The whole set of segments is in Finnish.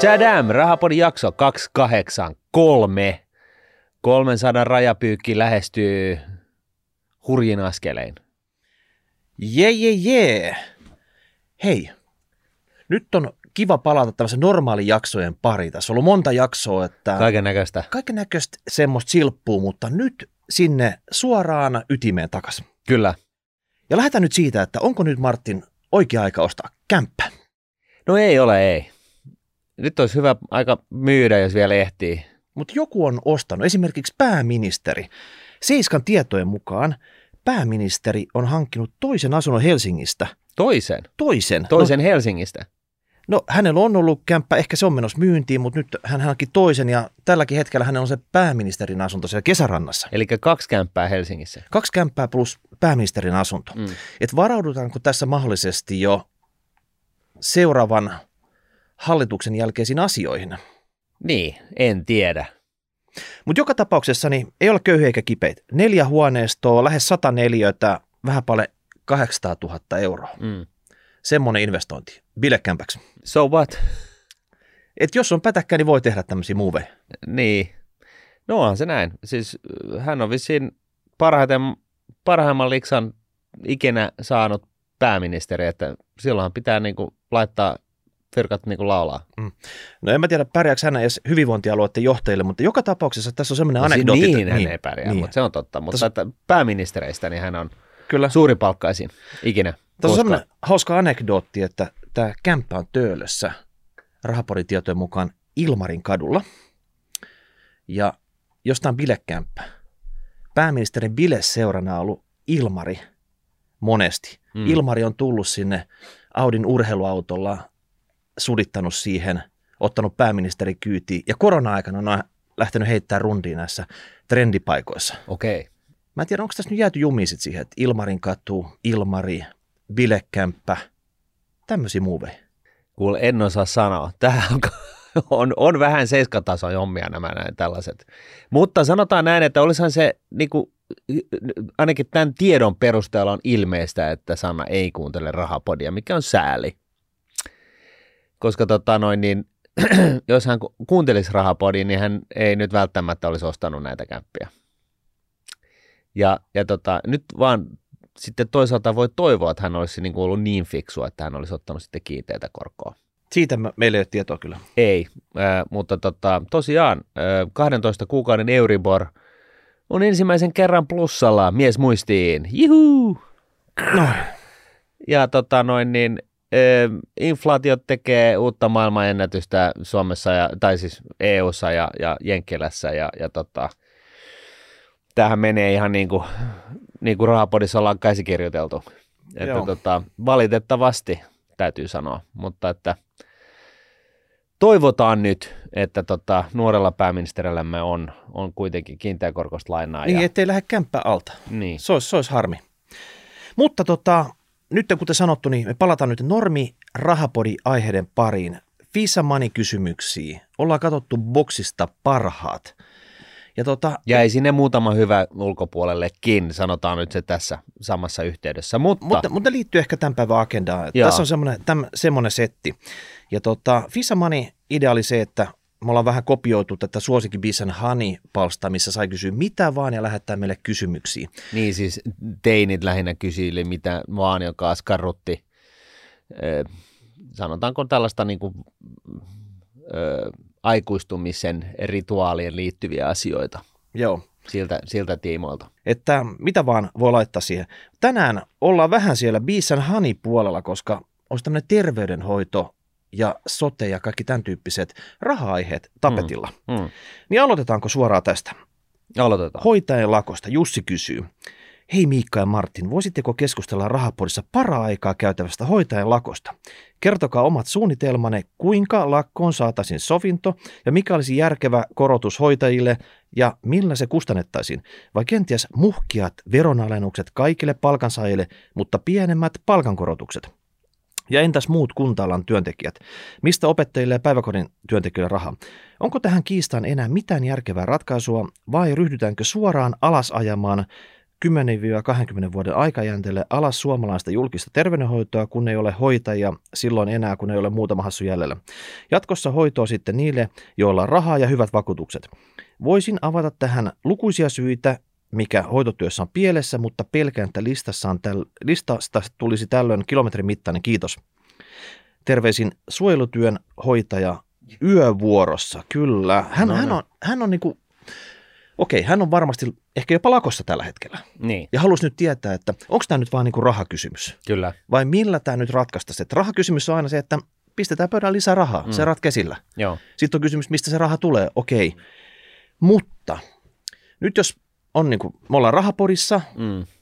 Chadam, Rahapodin jakso 283. 300 rajapyykki lähestyy hurjin askelein. Jee. Hei, nyt on kiva palata tämmöisen normaalin jaksojen pariin. Tässä on ollut monta jaksoa, että... Kaikennäköistä semmoista silppuu, mutta nyt sinne suoraan ytimeen takaisin. Kyllä. Ja lähdetään nyt siitä, että onko nyt Martin oikea aika ostaa kämppä? No ei ole. Nyt olisi hyvä aika myydä, jos vielä ehtii. Mutta joku on ostanut, esimerkiksi pääministeri. Seiskan tietojen mukaan pääministeri on hankkinut toisen asunnon Helsingistä. Toisen? Toisen no, Helsingistä. No hänellä on ollut kämppä, ehkä se on menossa myyntiin, mutta nyt hän hankki toisen ja tälläkin hetkellä hänellä on se pääministerin asunto siellä Kesärannassa. Eli 2 kämppää Helsingissä. 2 kämppää plus pääministerin asunto. Mm. Et varaudutaanko tässä mahdollisesti jo seuraavan hallituksen jälkeisiin asioihin? Niin, en tiedä. Mutta joka tapauksessa niin ei ole köyhiä eikä kipeitä. 4 huoneistoa, lähes 100 neliötä, vähän paljon 800 000 €. Mm. Semmoinen investointi. Bilekämpäksi. So what? Et jos on pätäkkä, niin voi tehdä tämmöisiä moveja. Niin. No onhan se näin. Siis hän on vissiin parhaimman liksan ikinä saanut pääministeri, että silloinhan pitää niinku laittaa fyrkat niinku laulaa. Mm. No en mä tiedä, pärjääks hän edes hyvinvointialueiden johtajille, mutta joka tapauksessa tässä on semmoinen anekdootti. Niin, hän ei pärjää, niin. Mutta se on totta. Mutta että pääministereistä niin hän on kyllä suuripalkkaisin ikinä. Tässä on semmoinen hauska anekdootti, että tämä kämppä on Töölössä Rahapodin tietojen mukaan Ilmarinkadulla. Ja jostain bilekämppä. Pääministerin bileseurana on ollut Ilmari monesti. Mm. Ilmari on tullut sinne Audin urheiluautolla, sudittanut siihen, ottanut pääministeri kyytiin. Ja korona-aikana on lähtenyt heittämään rundiin näissä trendipaikoissa. Okei. Mä en tiedä, onko tässä nyt jääty jumiin sit siihen, että Ilmarinkatu, Ilmari, bilekämppä, tämmöisiä muuveja. Kuule, en osaa sanoa. Tämä on vähän seiskatason jommia nämä näin tällaiset. Mutta sanotaan näin, että olisihan se, niinku, ainakin tämän tiedon perusteella on ilmeistä, että Sanna ei kuuntele Rahapodia, mikä on sääli. Koska niin, jos hän kuuntelisi Rahapodia, niin hän ei nyt välttämättä olisi ostanut näitä kämppiä. Ja nyt vaan sitten toisaalta voi toivoa, että hän olisi niin kuin ollut niin fiksua, että hän olisi ottanut sitten kiinteätä korkoa. Siitä meillä ei ole tietoa kyllä. Ei, mutta tosiaan 12 kuukauden Euribor on ensimmäisen kerran plussalla, mies muistiin. Juhu! No. Ja inflaatio tekee uutta maailmanennätystä Suomessa, tai siis EU:ssa ja Jenkkilässä ja tämähän menee ihan niin kuin Rahapodissa ollaan käsikirjoiteltu. Että valitettavasti täytyy sanoa, mutta että toivotaan nyt, että nuorella pääministerillämme on kuitenkin kiinteäkorkoista lainaa. Niin, ettei lähde kämppää alta. Niin. Se olisi harmi. Mutta nyt kuten sanottu, niin me palataan nyt normi Rahapodin aiheiden pariin. Fisamani kysymyksiä. Ollaan katsottu boksista parhaat. Ja jäi sinne muutama hyvä ulkopuolellekin, sanotaan nyt se tässä samassa yhteydessä. Mutta liittyy ehkä tämän päivän agendaan. Tässä on semmoinen setti. Ja Fisamani idea oli se, että me ollaan vähän kopioitu tätä suosikki Bees and Honey-palstaa, missä sai kysyä mitä vaan ja lähettää meille kysymyksiä. Niin siis teinit lähinnä kysyili mitä vaan, joka askarrutti. Sanotaanko tällaista niin kuin... aikuistumisen rituaalien liittyviä asioita. Joo. Siltä tiimoilta. Että mitä vaan voi laittaa siihen. Tänään ollaan vähän siellä Bees and Honey puolella, koska olisi tämmöinen terveydenhoito ja sote ja kaikki tämän tyyppiset raha-aiheet tapetilla. Niin aloitetaanko suoraan tästä? Aloitetaan. Hoitajan lakosta. Jussi kysyy. Hei Miikka ja Martin, voisitteko keskustella Rahapodissa para-aikaa käytävästä hoitajan lakosta? Kertokaa omat suunnitelmanne, kuinka lakkoon saataisiin sovinto ja mikä olisi järkevä korotus hoitajille ja millä se kustannettaisiin. Vai kenties muhkiat veronalennukset kaikille palkansaajille, mutta pienemmät palkankorotukset. Ja entäs muut kunta-alan työntekijät? Mistä opettajille ja päiväkodin työntekijöille rahaa? Onko tähän kiistaan enää mitään järkevää ratkaisua vai ryhdytäänkö suoraan alasajamaan 10-20 vuoden aikajänteelle alas suomalaista julkista terveydenhoitoa, kun ei ole hoitajia silloin enää, kun ei ole muutama hassu jäljellä. Jatkossa hoitoa sitten niille, joilla on rahaa ja hyvät vakuutukset. Voisin avata tähän lukuisia syitä, mikä hoitotyössä on pielessä, mutta pelkään, että listasta tulisi tällöin kilometrin mittainen. Kiitos. Terveisin suojelutyön hoitaja yövuorossa. Kyllä. Hän on niin kuin... Okei, hän on varmasti ehkä jopa lakossa tällä hetkellä. Niin. Ja haluaisi nyt tietää, että onko tämä nyt vaan niinku rahakysymys? Kyllä. Vai millä tämä nyt ratkaistaan? Että rahakysymys on aina se, että pistetään pöydään lisää rahaa. Se ratkeaa sillä. Joo. Sitten on kysymys, mistä se raha tulee. Okei. Mutta nyt jos on niinku, me ollaan rahapodissa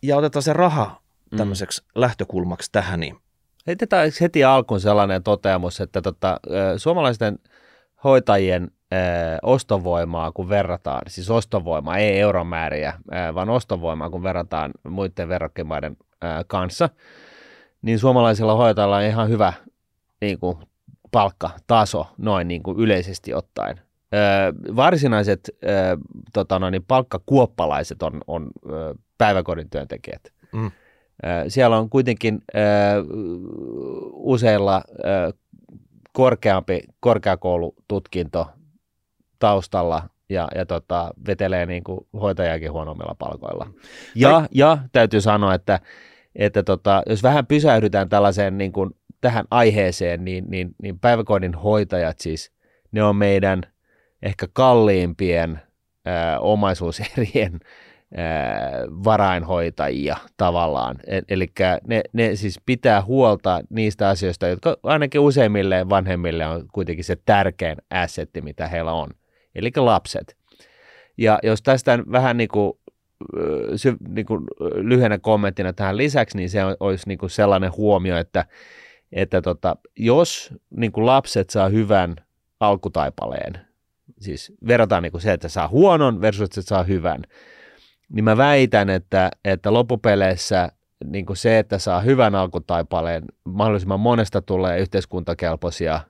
ja otetaan se raha tämmöiseksi lähtökulmaksi tähän, niin... Heitetään heti alkuun sellainen toteamus, että suomalaisten hoitajien ostovoimaa, kun verrataan, siis ostovoimaa, ei euromääriä, vaan ostovoimaa, kun verrataan muiden verrokkimaiden kanssa, niin suomalaisilla hoitajilla on ihan hyvä niin kuin, palkkataso noin niin kuin yleisesti ottaen. Varsinaiset palkkakuoppalaiset on päiväkodin työntekijät. Siellä on kuitenkin useilla korkeampi korkeakoulututkinto taustalla ja vetelee niin kuin hoitajakin huonommilla palkoilla. Ja täytyy sanoa, että jos vähän pysähdytään tällaiseen niin kuin tähän aiheeseen, niin päiväkodin hoitajat siis, ne on meidän ehkä kalliimpien omaisuuserien varainhoitajia tavallaan. Eli ne siis pitää huolta niistä asioista, jotka ainakin useimmille vanhemmille on kuitenkin se tärkein assetti, mitä heillä on. Eli lapset. Ja jos tästä vähän niin kuin lyhyenä kommenttina tähän lisäksi, niin se olisi niin kuin sellainen huomio, että jos niin kuin lapset saa hyvän alkutaipaleen, siis verrataan niin kuin se, että saa huonon versus että saa hyvän, niin mä väitän, että loppupeleissä niin kuin se, että saa hyvän alkutaipaleen, mahdollisimman monesta tulee yhteiskuntakelpoisia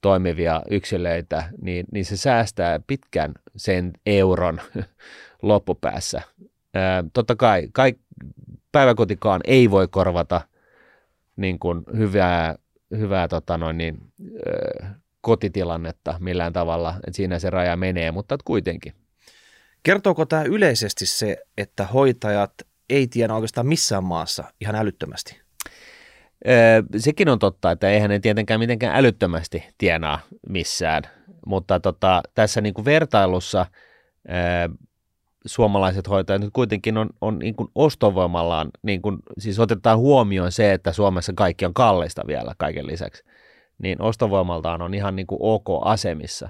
toimivia yksilöitä, niin se säästää pitkän sen euron loppupäässä. Totta kai päiväkotikaan ei voi korvata niin kuin hyvää kotitilannetta millään tavalla, että siinä se raja menee, mutta kuitenkin. Kertooko tämä yleisesti se, että hoitajat ei tiedä oikeastaan missään maassa ihan älyttömästi? Sekin on totta, että eihän ne tietenkään mitenkään älyttömästi tienaa missään, mutta tässä niin kuin vertailussa suomalaiset hoitajat kuitenkin on niin kuin ostovoimallaan, niin kuin, siis otetaan huomioon se, että Suomessa kaikki on kallista vielä kaiken lisäksi, niin ostovoimaltaan on ihan niin kuin ok asemissa.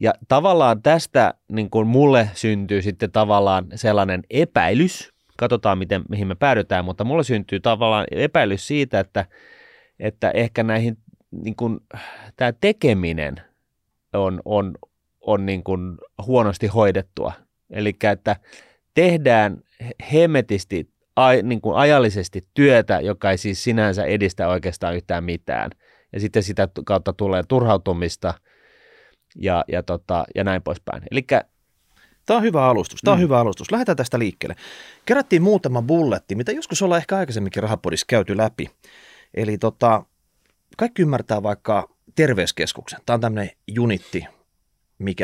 Ja tavallaan tästä niin kuin mulle syntyy sitten tavallaan sellainen epäilys, katsotaan mihin me päädytään, mutta mulle syntyy tavallaan epäilys siitä, että ehkä näihin niin kuin, tämä tekeminen on niin kuin huonosti hoidettua. Eli että tehdään hemetisti niin kuin ajallisesti työtä, joka ei siis sinänsä edistä oikeastaan yhtään mitään. Ja sitten sitä kautta tulee turhautumista ja näin poispäin. Elikkä... Tämä on hyvä alustus, Lähdetään tästä liikkeelle. Kerättiin muutama bulletti, mitä joskus ollaan ehkä aikaisemminkin Rahapodissa käyty läpi. Eli kaikki ymmärtää vaikka terveyskeskuksen. Tämä on tämmöinen unitti,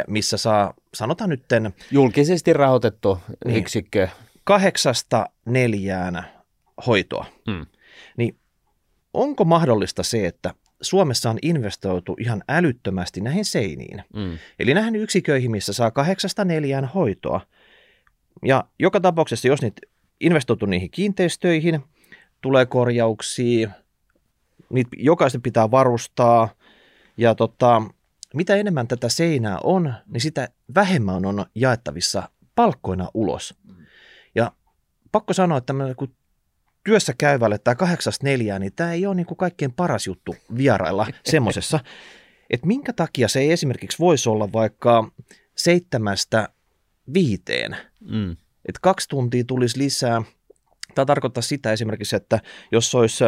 missä saa, sanotaan nytten... Julkisesti rahoitettu niin, yksikkö. 8-4 hoitoa. Niin onko mahdollista se, että Suomessa on investoitu ihan älyttömästi näihin seiniin. Eli näihin yksiköihin, missä saa 8-4 hoitoa. Ja joka tapauksessa, jos niitä investoitu niihin kiinteistöihin, tulee korjauksia, niitä jokaista pitää varustaa. Ja mitä enemmän tätä seinää on, niin sitä vähemmän on jaettavissa palkkoina ulos. Ja pakko sanoa, että työssä käyvälle tämä 8-4, niin tämä ei ole niin kuin kaikkein paras juttu vierailla semmoisessa. Että minkä takia se ei esimerkiksi voisi olla vaikka 7-5. Että 2 tuntia tulisi lisää. Tämä tarkoittaa sitä esimerkiksi, että jos olisi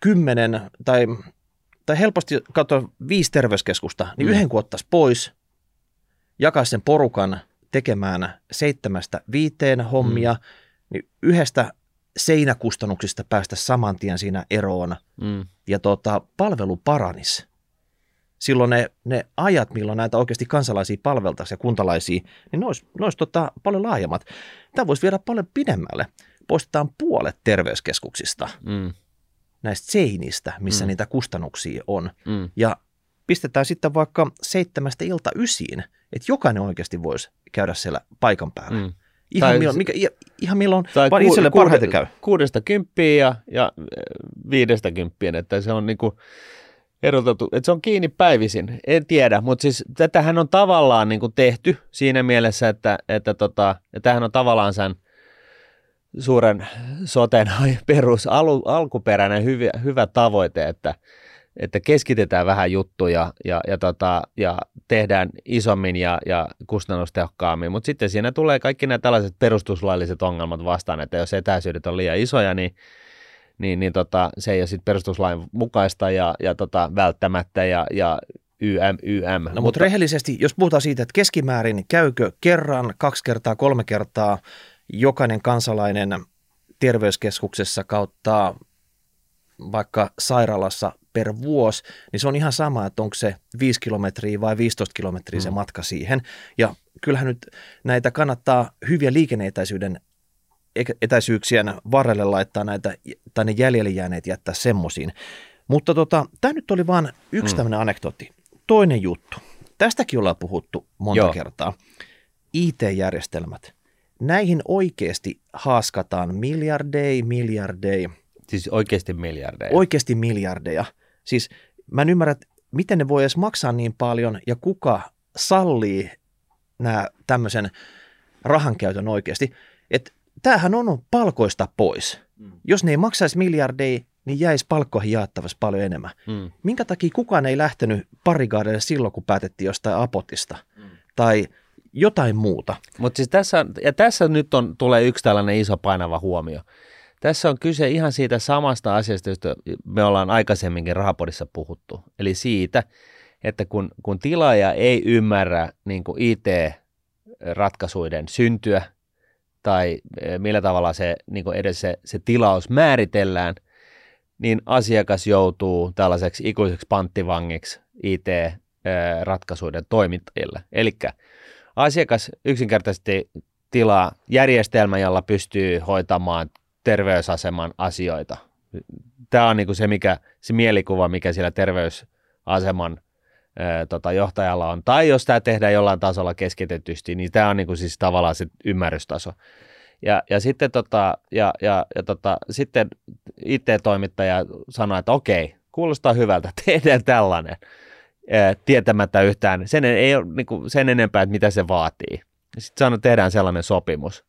10 tai helposti katsotaan 5 terveyskeskusta, niin yhden kun ottaisi pois, jakaisi sen porukan tekemään 7-5 hommia, niin yhdestä seinäkustannuksista päästä saman tien siinä eroon ja palvelu paranisi. Silloin ne ajat, milloin näitä oikeasti kansalaisia palveltaisiin ja kuntalaisia, niin ne olisi paljon laajemmat. Tämä voisi viedä paljon pidemmälle. Poistetaan puolet terveyskeskuksista, näistä seinistä, missä niitä kustannuksia on. Ja pistetään sitten vaikka 7–9, että jokainen oikeasti voisi käydä siellä paikan päällä. Ihan milloin vaan itselle parhaiten käy. 6–10 ja 5–10, että se on niinku eroteltu, että se on kiinni päivisin. En tiedä, mutta siis tätähän on tavallaan niinku tehty siinä mielessä, että tämähän on tavallaan sen suuren soten alkuperäinen hyvä tavoite, että keskitetään vähän juttuja ja tehdään isommin ja kustannustehokkaammin, mutta sitten siinä tulee kaikki nämä tällaiset perustuslailliset ongelmat vastaan, että jos etäisyydet on liian isoja, niin se ei ole sitten perustuslain mukaista ja välttämättä ja ym. No, mutta rehellisesti, jos puhutaan siitä, että keskimäärin käykö kerran, 2 kertaa, 3 kertaa jokainen kansalainen terveyskeskuksessa kautta vaikka sairaalassa per vuosi, niin se on ihan sama, että onko se 5 kilometriä vai 15 kilometriä se matka siihen. Ja kyllähän nyt näitä kannattaa hyviä liikenne-etäisyyksien varrelle laittaa näitä, tai ne jäljelle jääneet jättää semmoisiin. Mutta tämä nyt oli vaan yksi tämmöinen anekdootti. Toinen juttu. Tästäkin ollaan puhuttu monta kertaa. IT-järjestelmät. Näihin oikeasti haaskataan miljardeja. Siis oikeasti miljardeja. Oikeasti miljardeja. Siis mä en ymmärrä, miten ne voi edes maksaa niin paljon ja kuka sallii nämä tämmöisen rahankäytön oikeasti. Että tämähän on palkoista pois. Jos ne ei maksaisi miljardeja, niin jäisi palkkoihin jaettavasti paljon enemmän. Minkä takia kukaan ei lähtenyt barrikadeille silloin, kun päätettiin jostain apotista tai jotain muuta. Mutta siis tässä nyt tulee yksi tällainen iso painava huomio. Tässä on kyse ihan siitä samasta asiasta, josta me ollaan aikaisemminkin Rahapodissa puhuttu. Eli siitä, että kun tilaaja ei ymmärrä niin kuin IT-ratkaisuiden syntyä tai millä tavalla se, niin kuin edes se tilaus määritellään, niin asiakas joutuu tällaiseksi ikuiseksi panttivangiksi IT-ratkaisuiden toimittajille. Eli asiakas yksinkertaisesti tilaa järjestelmä, jolla pystyy hoitamaan terveysaseman asioita. Tämä on niin kuin se mielikuva, mikä siellä terveysaseman johtajalla on. Tai jos tämä tehdään jollain tasolla keskitetysti, niin tämä on niin kuin siis tavallaan se ymmärrystaso. Ja sitten IT-toimittaja sanoo, että okei, kuulostaa hyvältä, tehdään tällainen, tietämättä yhtään. Sen ei ole niin kuin sen enempää, että mitä se vaatii. Sitten sanoo, tehdään sellainen sopimus.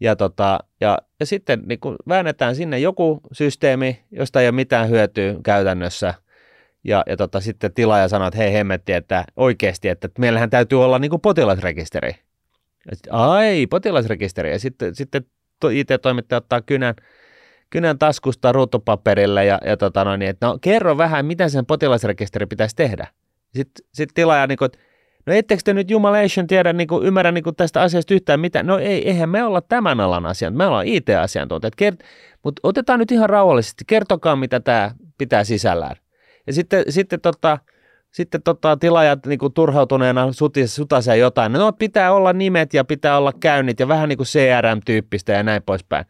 Ja sitten niin kun väännetään sinne joku systeemi, josta ei ole mitään hyötyä käytännössä. Ja sitten tilaaja sanoo, että hei hemmetti, että oikeasti, että meillähän täytyy olla niin kuin potilasrekisteri. Ja sit, ai, potilasrekisteri. Ja sitten IT-toimittaja ottaa kynän taskusta ruutupaperille että no kerro vähän, mitä sen potilasrekisteri pitäisi tehdä. Sitten tilaaja niin kuin, no ettekö te nyt jumalation tiedä, niin kuin, ymmärrä niin kuin tästä asiasta yhtään mitään? No ei, eihän me olla tämän alan asiantuntijat, me ollaan IT-asiantuntijat, mutta otetaan nyt ihan rauhallisesti, kertokaa mitä tämä pitää sisällään. Ja sitten tilaajat niin kuin turhautuneena sutasee jotain, no pitää olla nimet ja pitää olla käynnit ja vähän niin kuin CRM-tyyppistä ja näin poispäin.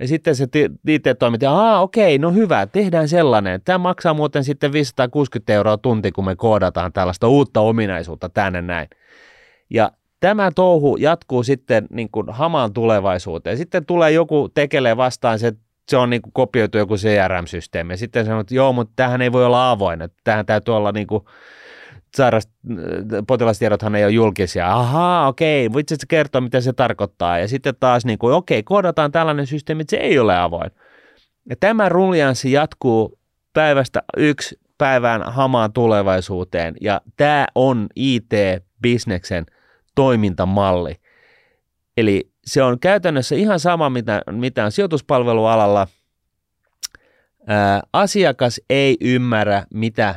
Ja sitten se IT-toimittaja, okei, no hyvä, tehdään sellainen. Tämä maksaa muuten sitten 560 € tunti, kun me koodataan tällaista uutta ominaisuutta tänne näin. Ja tämä touhu jatkuu sitten niin kuin hamaan tulevaisuuteen. Sitten tulee joku tekelee vastaan, se on niin kuin kopioitu joku CRM-systeemi. Ja sitten sanoo, että joo, mutta tämähän ei voi olla avoin. Tämähän täytyy olla niin kuin potilastiedothan ei ole julkisia. Ahaa, okei, voitko se kertoa, mitä se tarkoittaa? Ja sitten taas, niin kuin, okei, koodataan tällainen systeemi, että se ei ole avoin. Ja tämä ruljanssi jatkuu päivästä yksi päivään hamaan tulevaisuuteen, ja tämä on IT-bisneksen toimintamalli. Eli se on käytännössä ihan sama, mitä on sijoituspalvelualalla. Asiakas ei ymmärrä, mitä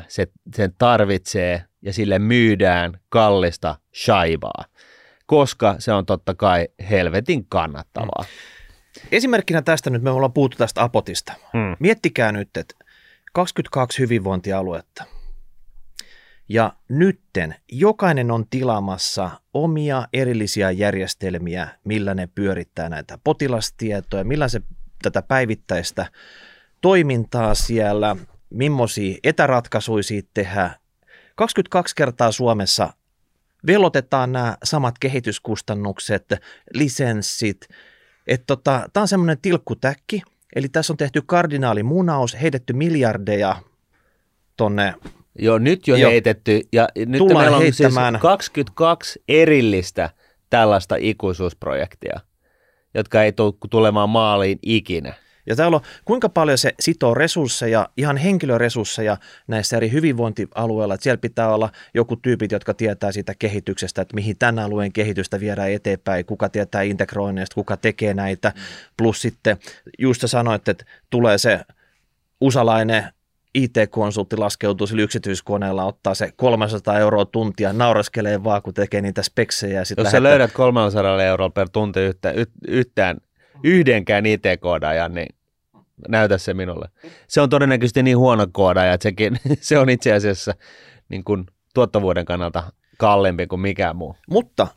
sen tarvitsee, ja sille myydään kallista shaibaa, koska se on totta kai helvetin kannattavaa. Esimerkkinä tästä nyt, me ollaan puhuttu tästä apotista. Mm. Miettikää nyt, että 22 hyvinvointialuetta. Ja nytten jokainen on tilaamassa omia erillisiä järjestelmiä, millä ne pyörittää näitä potilastietoja, millä se tätä päivittäistä toimintaa siellä, millaisia etäratkaisuja siitä tehdään. 22 kertaa Suomessa velotetaan nämä samat kehityskustannukset, lisenssit. Tämä on semmoinen tilkkutäkki, eli tässä on tehty kardinaalimunaus, heitetty miljardeja tonne. Joo, nyt jo heitetty, ja nyt meillä on siis 22 erillistä tällaista ikuisuusprojektia, jotka ei tule tulemaan maaliin ikinä. Ja täällä on, kuinka paljon se sitoo resursseja, ihan henkilöresursseja näissä eri hyvinvointialueilla, että siellä pitää olla joku tyypit, jotka tietää siitä kehityksestä, että mihin tämän alueen kehitystä viedään eteenpäin, kuka tietää integroinneista, kuka tekee näitä, plus sitten just sanoit, että tulee se usalainen IT-konsultti laskeutuu sillä yksityiskoneella, ottaa se 300 € tuntia, naureskelee vaan, kun tekee niitä speksejä. Jos sä löydät 300 € per tunti yhdenkään IT-koodaajan, niin näytä se minulle. Se on todennäköisesti niin huono koodaaja, että se on itse asiassa niin kuin tuottavuuden kannalta kalliimpi kuin mikään muu. Mutta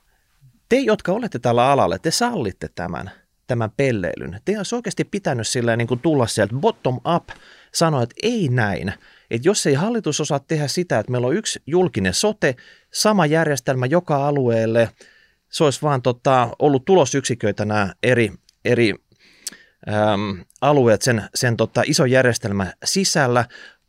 te, jotka olette tällä alalla, te sallitte tämän pelleilyn. Te olisi oikeasti pitänyt silleen niin kuin tulla sieltä bottom up, sanoa, että ei näin. Että jos ei hallitus osaa tehdä sitä, että meillä on yksi julkinen sote, sama järjestelmä joka alueelle, se olisi vaan ollut tulosyksiköitä nämä eri alueet sen ison järjestelmän sisällä.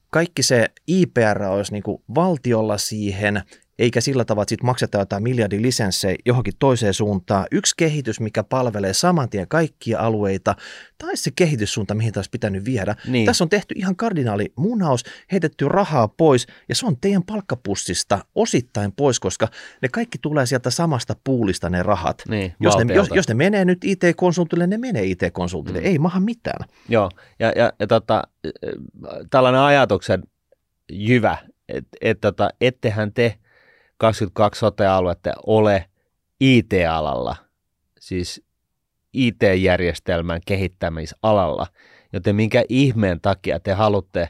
Kaikki se IPR olisi niin kuin valtiolla siihen, eikä sillä tavalla, että siitä maksetaan jotain miljardin lisenssejä johonkin toiseen suuntaan. Yksi kehitys, mikä palvelee saman tien kaikkia alueita, tai se kehityssuunta, mihin taas pitänyt viedä. Niin. Tässä on tehty ihan kardinaali munaus, heitetty rahaa pois, ja se on teidän palkkapussista osittain pois, koska ne kaikki tulee sieltä samasta puulista ne rahat. Niin, jos ne menee nyt IT-konsultille, ne menee IT-konsultille. Mm. Ei maha mitään. Joo, ja tällainen ajatuksen jyvä, että ettehän te 22 sote-aluetta ole IT-alalla, siis IT-järjestelmän kehittämisalalla, joten minkä ihmeen takia te haluatte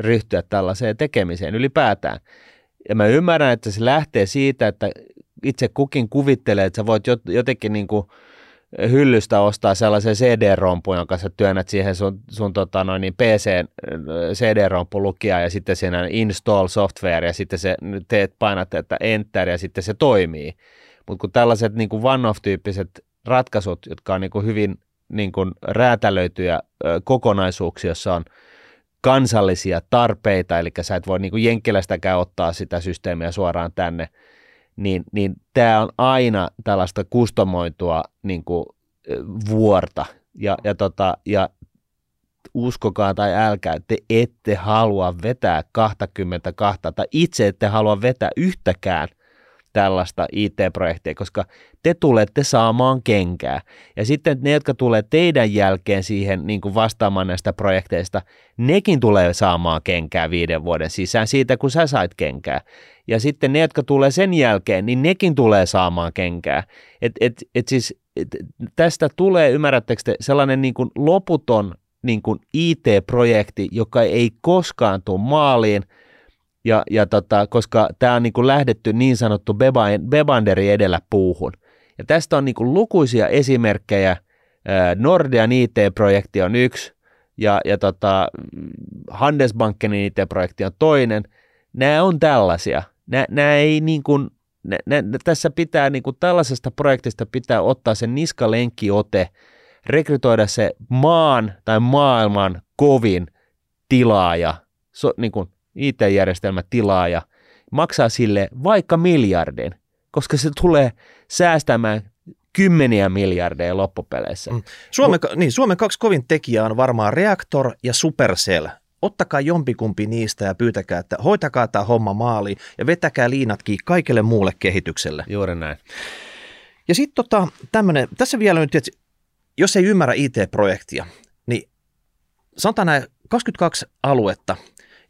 ryhtyä tällaiseen tekemiseen ylipäätään. Ja mä ymmärrän, että se lähtee siitä, että itse kukin kuvittelee, että sä voit jotenkin niin kuin hyllystä ostaa sellaisen CD-rompun, jonka sä työnnät siihen sun PC-CD-romppulukijaan ja sitten siinä install software ja sitten se painat, että enter ja sitten se toimii. Mutta kun tällaiset niin kuin one-off-tyyppiset ratkaisut, jotka on niin kuin hyvin niin kuin räätälöityjä kokonaisuuksia, jossa on kansallisia tarpeita, eli sä et voi niin kuin jenkkilästäkään ottaa sitä systeemiä suoraan tänne, niin tämä on aina tällaista kustomoitua niin kuin vuorta. Ja uskokaa tai älkää, te ette halua vetää 22, tai itse ette halua vetää yhtäkään tällaista IT-projektia, koska te tulette saamaan kenkää. Ja sitten ne, jotka tulee teidän jälkeen siihen niin kuin vastaamaan näistä projekteista, nekin tulee saamaan kenkää 5 vuoden sisään siitä, kun sä sait kenkää. Ja sitten ne, jotka tulee sen jälkeen, niin nekin tulee saamaan kenkää. Tästä tulee, ymmärrättekö te, sellainen niin kuin loputon niin kuin IT-projekti, joka ei koskaan tule maaliin, ja koska tämä on niin kuin lähdetty niin sanottu bebanderi edellä puuhun. Ja tästä on niin kuin lukuisia esimerkkejä. Nordean IT-projekti on yksi, ja Handelsbankenin IT-projekti on toinen. Nämä on tällaisia. Tässä pitää niin kuin tällaisesta projektista pitää ottaa se niskalenkiote, rekrytoida se maan tai maailman kovin tilaaja, niin kuin IT-järjestelmä tilaaja, maksaa sille vaikka miljardin, koska se tulee säästämään kymmeniä miljardeja loppupeleissä. Suomen kaksi kovin tekijää on varmaan Reaktor ja Supercell. Ottakaa jompikumpi niistä ja pyytäkää, että hoitakaa tämä homma maaliin ja vetäkää liinatkin kaikelle muulle kehitykselle. Juuri näin. Ja sitten tämmöinen, tässä vielä nyt, että jos ei ymmärrä IT-projektia, niin sanotaan nämä 22 aluetta.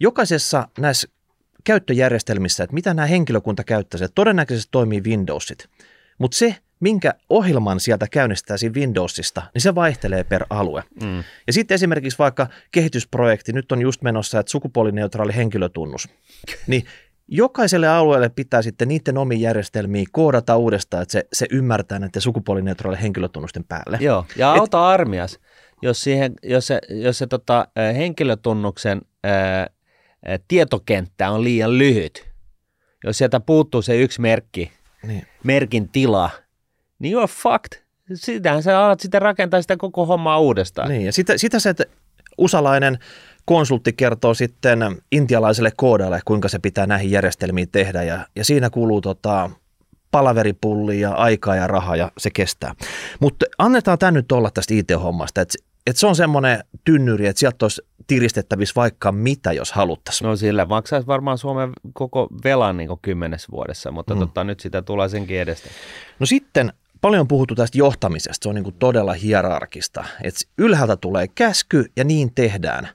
Jokaisessa näissä käyttöjärjestelmissä, että mitä nämä henkilökunta käyttäisi, todennäköisesti toimii Windowsit, mutta se, minkä ohjelman sieltä käynnistäisiin Windowsista, niin se vaihtelee per alue. Mm. Ja sitten esimerkiksi vaikka kehitysprojekti, nyt on just menossa, että sukupuolineutraali henkilötunnus, niin jokaiselle alueelle pitää sitten niiden omiin järjestelmiin koodata uudestaan, että se ymmärtää näiden sukupuolineutraali henkilötunnusten päälle. Joo, ja auta armias, jos se henkilötunnuksen tietokenttä on liian lyhyt, jos sieltä puuttuu se yksi merkki, niin. Merkin tila, niin you're fucked. Sitähän sä alat sitten rakentaa sitä koko hommaa uudestaan. Niin, ja sitä se, että usalainen konsultti kertoo sitten intialaiselle koodalle, kuinka se pitää näihin järjestelmiin tehdä, ja siinä kuluu palaveripulli ja aikaa ja rahaa, ja se kestää. Mutta annetaan tämä nyt olla tästä IT-hommasta, että se on semmoinen tynnyri, että sieltä olisi tiristettävissä vaikka mitä, jos haluttaisiin. No sillä maksaisi varmaan Suomen koko velan niin 10 vuodessa, mutta nyt sitä tulee senkin edestä. No sitten paljon puhuttu tästä johtamisesta, se on niin kuin todella hierarkista, että ylhäältä tulee käsky ja niin tehdään.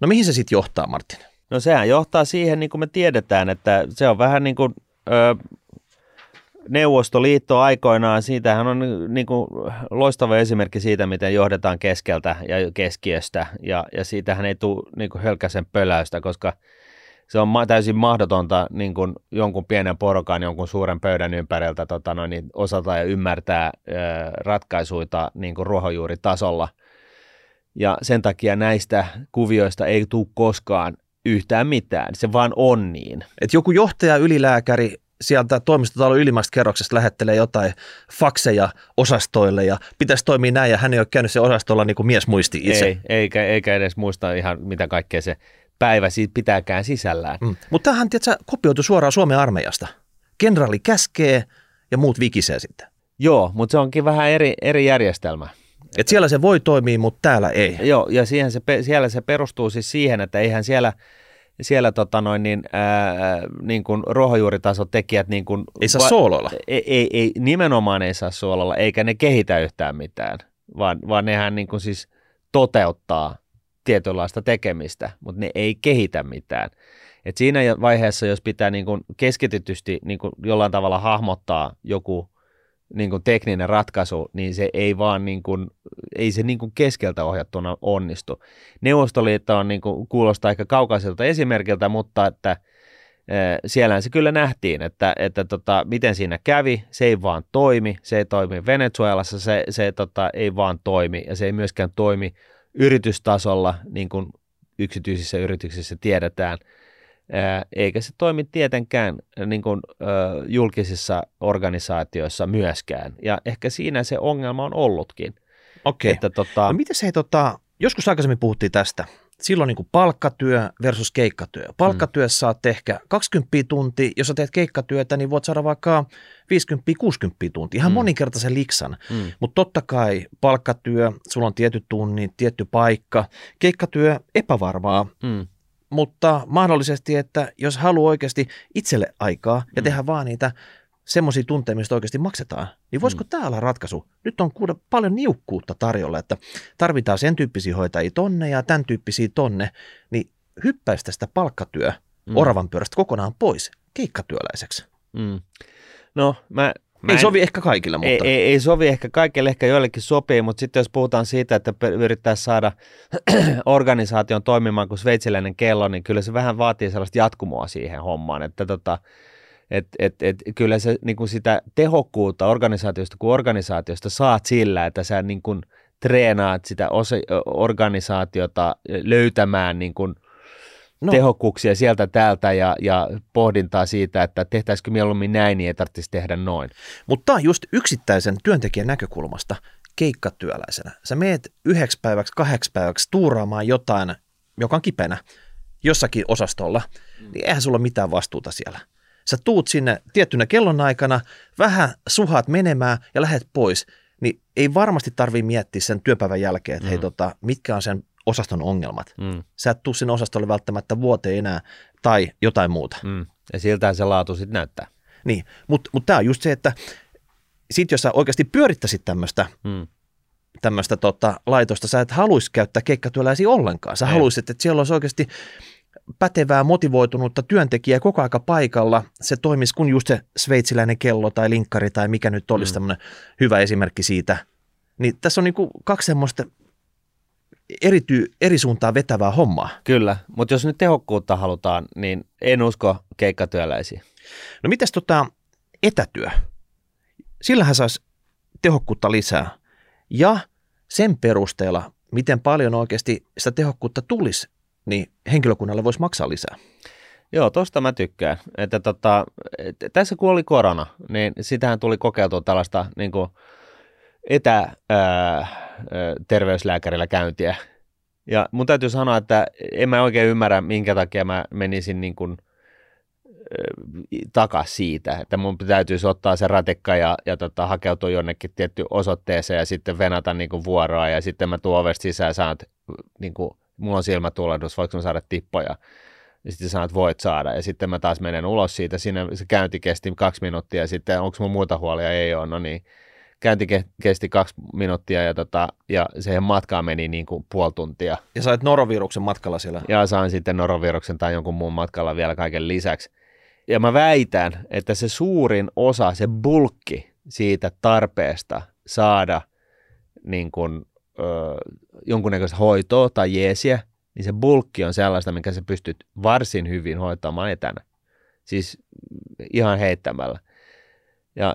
No mihin se sitten johtaa, Martin? No sehän johtaa siihen, niin kuin me tiedetään, että se on vähän niin kuin Neuvostoliitto aikoinaan, siitähän on niin kuin loistava esimerkki siitä, miten johdetaan keskeltä ja keskiöstä, ja siitähän ei tule niin kuin hölkäsen pöläystä, koska se on täysin mahdotonta niin kuin jonkun pienen porukan, jonkun suuren pöydän ympäriltä osata ja ymmärtää ratkaisuita niin kuin ruohonjuuritasolla. Ja sen takia näistä kuvioista ei tule koskaan yhtään mitään, se vaan on niin. Et joku johtaja, ylilääkäri sieltä toimistotalon ylimmästä kerroksesta lähettelee jotain fakseja osastoille ja pitäisi toimia näin, ja hän ei ole käynyt se osastolla niin kuin mies muisti itse. Eikä edes muista ihan mitä kaikkea se päivä siitä pitääkään sisällään. Mm. Mutta tämähän kopioitu suoraan Suomen armeijasta. Kenraali käskee ja muut vikisee sitten. Joo, mutta se onkin vähän eri järjestelmä. Et siellä se voi toimia, mutta täällä ei. Joo, ja siellä se perustuu siis siihen, että eihän siellä niin kuin ruohonjuuritasotekijät niin kuin ei saa sooloilla. Ei nimenomaan ei saa sooloilla, eikä ne kehitä yhtään mitään, vaan nehän niin kuin siis toteuttaa tietynlaista tekemistä, mutta ne ei kehitä mitään. Et siinä vaiheessa, jos pitää niin kuin keskitytysti niin kuin jollain tavalla hahmottaa joku niin kuin tekninen ratkaisu, niin se ei vaan niin kuin, ei se niin kuin keskeltä ohjattuna onnistu. Neuvostoliitto on niin kuin, kuulostaa aika kaukaiselta esimerkiltä, mutta että siellähän se kyllä nähtiin, että miten siinä kävi, se ei vaan toimi, se ei toimi Venezuelassa, se ei vaan toimi, ja se ei myöskään toimi yritystasolla, niin kuin yksityisissä yrityksissä tiedetään. Eikä se toimi tietenkään niin kuin, julkisissa organisaatioissa myöskään. Ja ehkä siinä se ongelma on ollutkin. Okei. Että, no miten se, joskus aikaisemmin puhuttiin tästä. Silloin niin kuin palkkatyö versus keikkatyö. Palkkatyössä saat ehkä 20 tuntia. Jos sä teet keikkatyötä, niin voit saada vaikka 50-60 tuntia. Ihan moninkertaisen liksan. Mutta totta kai palkkatyö, sulla on tietty tunni, tietty paikka. Keikkatyö epävarmaa. Mutta mahdollisesti, että jos haluaa oikeasti itselle aikaa ja tehdä vaan niitä semmoisia tunteja, mistä oikeasti maksetaan, niin voisiko tämä olla ratkaisu? Nyt on paljon niukkuutta tarjolla, että tarvitaan sen tyyppisiä hoitajia tonne ja tämän tyyppisiä tonne, niin hyppäisi tästä palkkatyö oravan pyörästä kokonaan pois keikkatyöläiseksi. No, ei sovi ehkä kaikille, mutta ei sovi ehkä kaikille, ehkä joillekin sopii, mutta sitten jos puhutaan siitä, että yrittää saada organisaation toimimaan kuin sveitsiläinen kello, niin kyllä se vähän vaatii sellaista jatkumoa siihen hommaan, että kyllä se, niin kuin sitä tehokkuutta organisaatiosta kuin organisaatiosta saat sillä, että sä niin kuin treenaat sitä organisaatiota löytämään niin kuin tehokkuuksia sieltä täältä ja pohdintaa siitä, että tehtäisikö mieluummin näin, niin ei tarvitsisi tehdä noin. Mutta tämä on just yksittäisen työntekijän näkökulmasta keikkatyöläisenä. Sä meet 9 päiväksi, 8 päiväksi tuuraamaan jotain, joka on kipeänä jossakin osastolla, niin eihän sulla ole mitään vastuuta siellä. Sä tuut sinne tiettynä kellonaikana, vähän suhaat menemään ja lähet pois, niin ei varmasti tarvitse miettiä sen työpäivän jälkeen, että mitkä on sen osaston ongelmat. Sä et tuu sinne osastolle välttämättä vuoteen enää tai jotain muuta. Ja siltähän se laatu sitten näyttää. Niin, mutta tämä on just se, että sit jos sä oikeasti pyörittäisit tämmöistä laitosta, sä et haluaisi käyttää keikkatyöläisiä ollenkaan. Sä haluaisit, että siellä olisi oikeasti pätevää, motivoitunutta työntekijää koko aika paikalla, se toimisi kuin just se sveitsiläinen kello tai linkkari tai mikä nyt olisi tämmöinen hyvä esimerkki siitä. Niin tässä on niin kuin kaksi semmoista eri suuntaan vetävää hommaa. Kyllä, mutta jos nyt tehokkuutta halutaan, niin en usko keikkatyöläisiä. No mites etätyö? Sillähän saisi tehokkuutta lisää ja sen perusteella, miten paljon oikeasti sitä tehokkuutta tulisi, niin henkilökunnalle voisi maksaa lisää. Joo, tosta mä tykkään. Että tässä kun oli korona, niin sitähän tuli kokeiltua tällaista niin kuin etäterveyslääkärillä käyntiä. Ja mun täytyy sanoa, että en mä oikein ymmärrä, minkä takia mä menisin niin kuin takas siitä, että mun täytyisi ottaa se ratikka ja hakeutua jonnekin tiettyyn osoitteeseen ja sitten venata niin kuin vuoroa ja sitten mä tuon ovesta sisään ja sanon, että niin kuin, mulla on silmätulehdus, voiko mä saada tippoja? Ja sitten sanoit, voit saada. Ja sitten mä taas menen ulos siitä. Siinä se käynti kesti 2 minuuttia ja sitten onko mun muuta huolia? Ei ole. No niin. Käynti kesti 2 minuuttia ja siihen matkaan meni niin kuin 0,5 tuntia. Ja sait noroviruksen matkalla siellä? Ja sain sitten noroviruksen tai jonkun muun matkalla vielä kaiken lisäksi. Ja mä väitän, että se suurin osa, se bulkki siitä tarpeesta saada niin kuin jonkunnäköistä hoitoa tai jeesiä, niin se bulkki on sellaista, minkä sä pystyt varsin hyvin hoitamaan etänä. Siis ihan heittämällä. Ja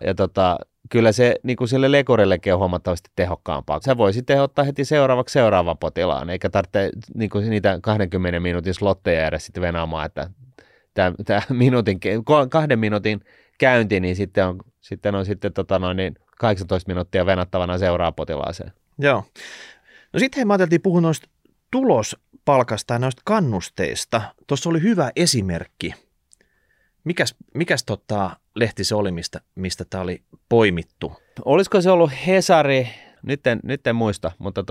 kyllä se niin kuin sille lekurillekin on huomattavasti tehokkaampaa. Sä voi sitten ottaa heti seuraavan potilaan, eikä tarvitse niin kuin niitä 20 minuutin slotteja jäädä sitten venaamaan, että tämä 2 minuutin käynti, niin sitten on 18 minuuttia venattavana seuraa potilaaseen. Joo. No sitten me ajateltiin puhua noista tulospalkasta ja noista kannusteista. Tuossa oli hyvä esimerkki. Mikäs lehti se oli, mistä tämä oli poimittu? Olisiko se ollut Hesari? Nyt en muista, mutta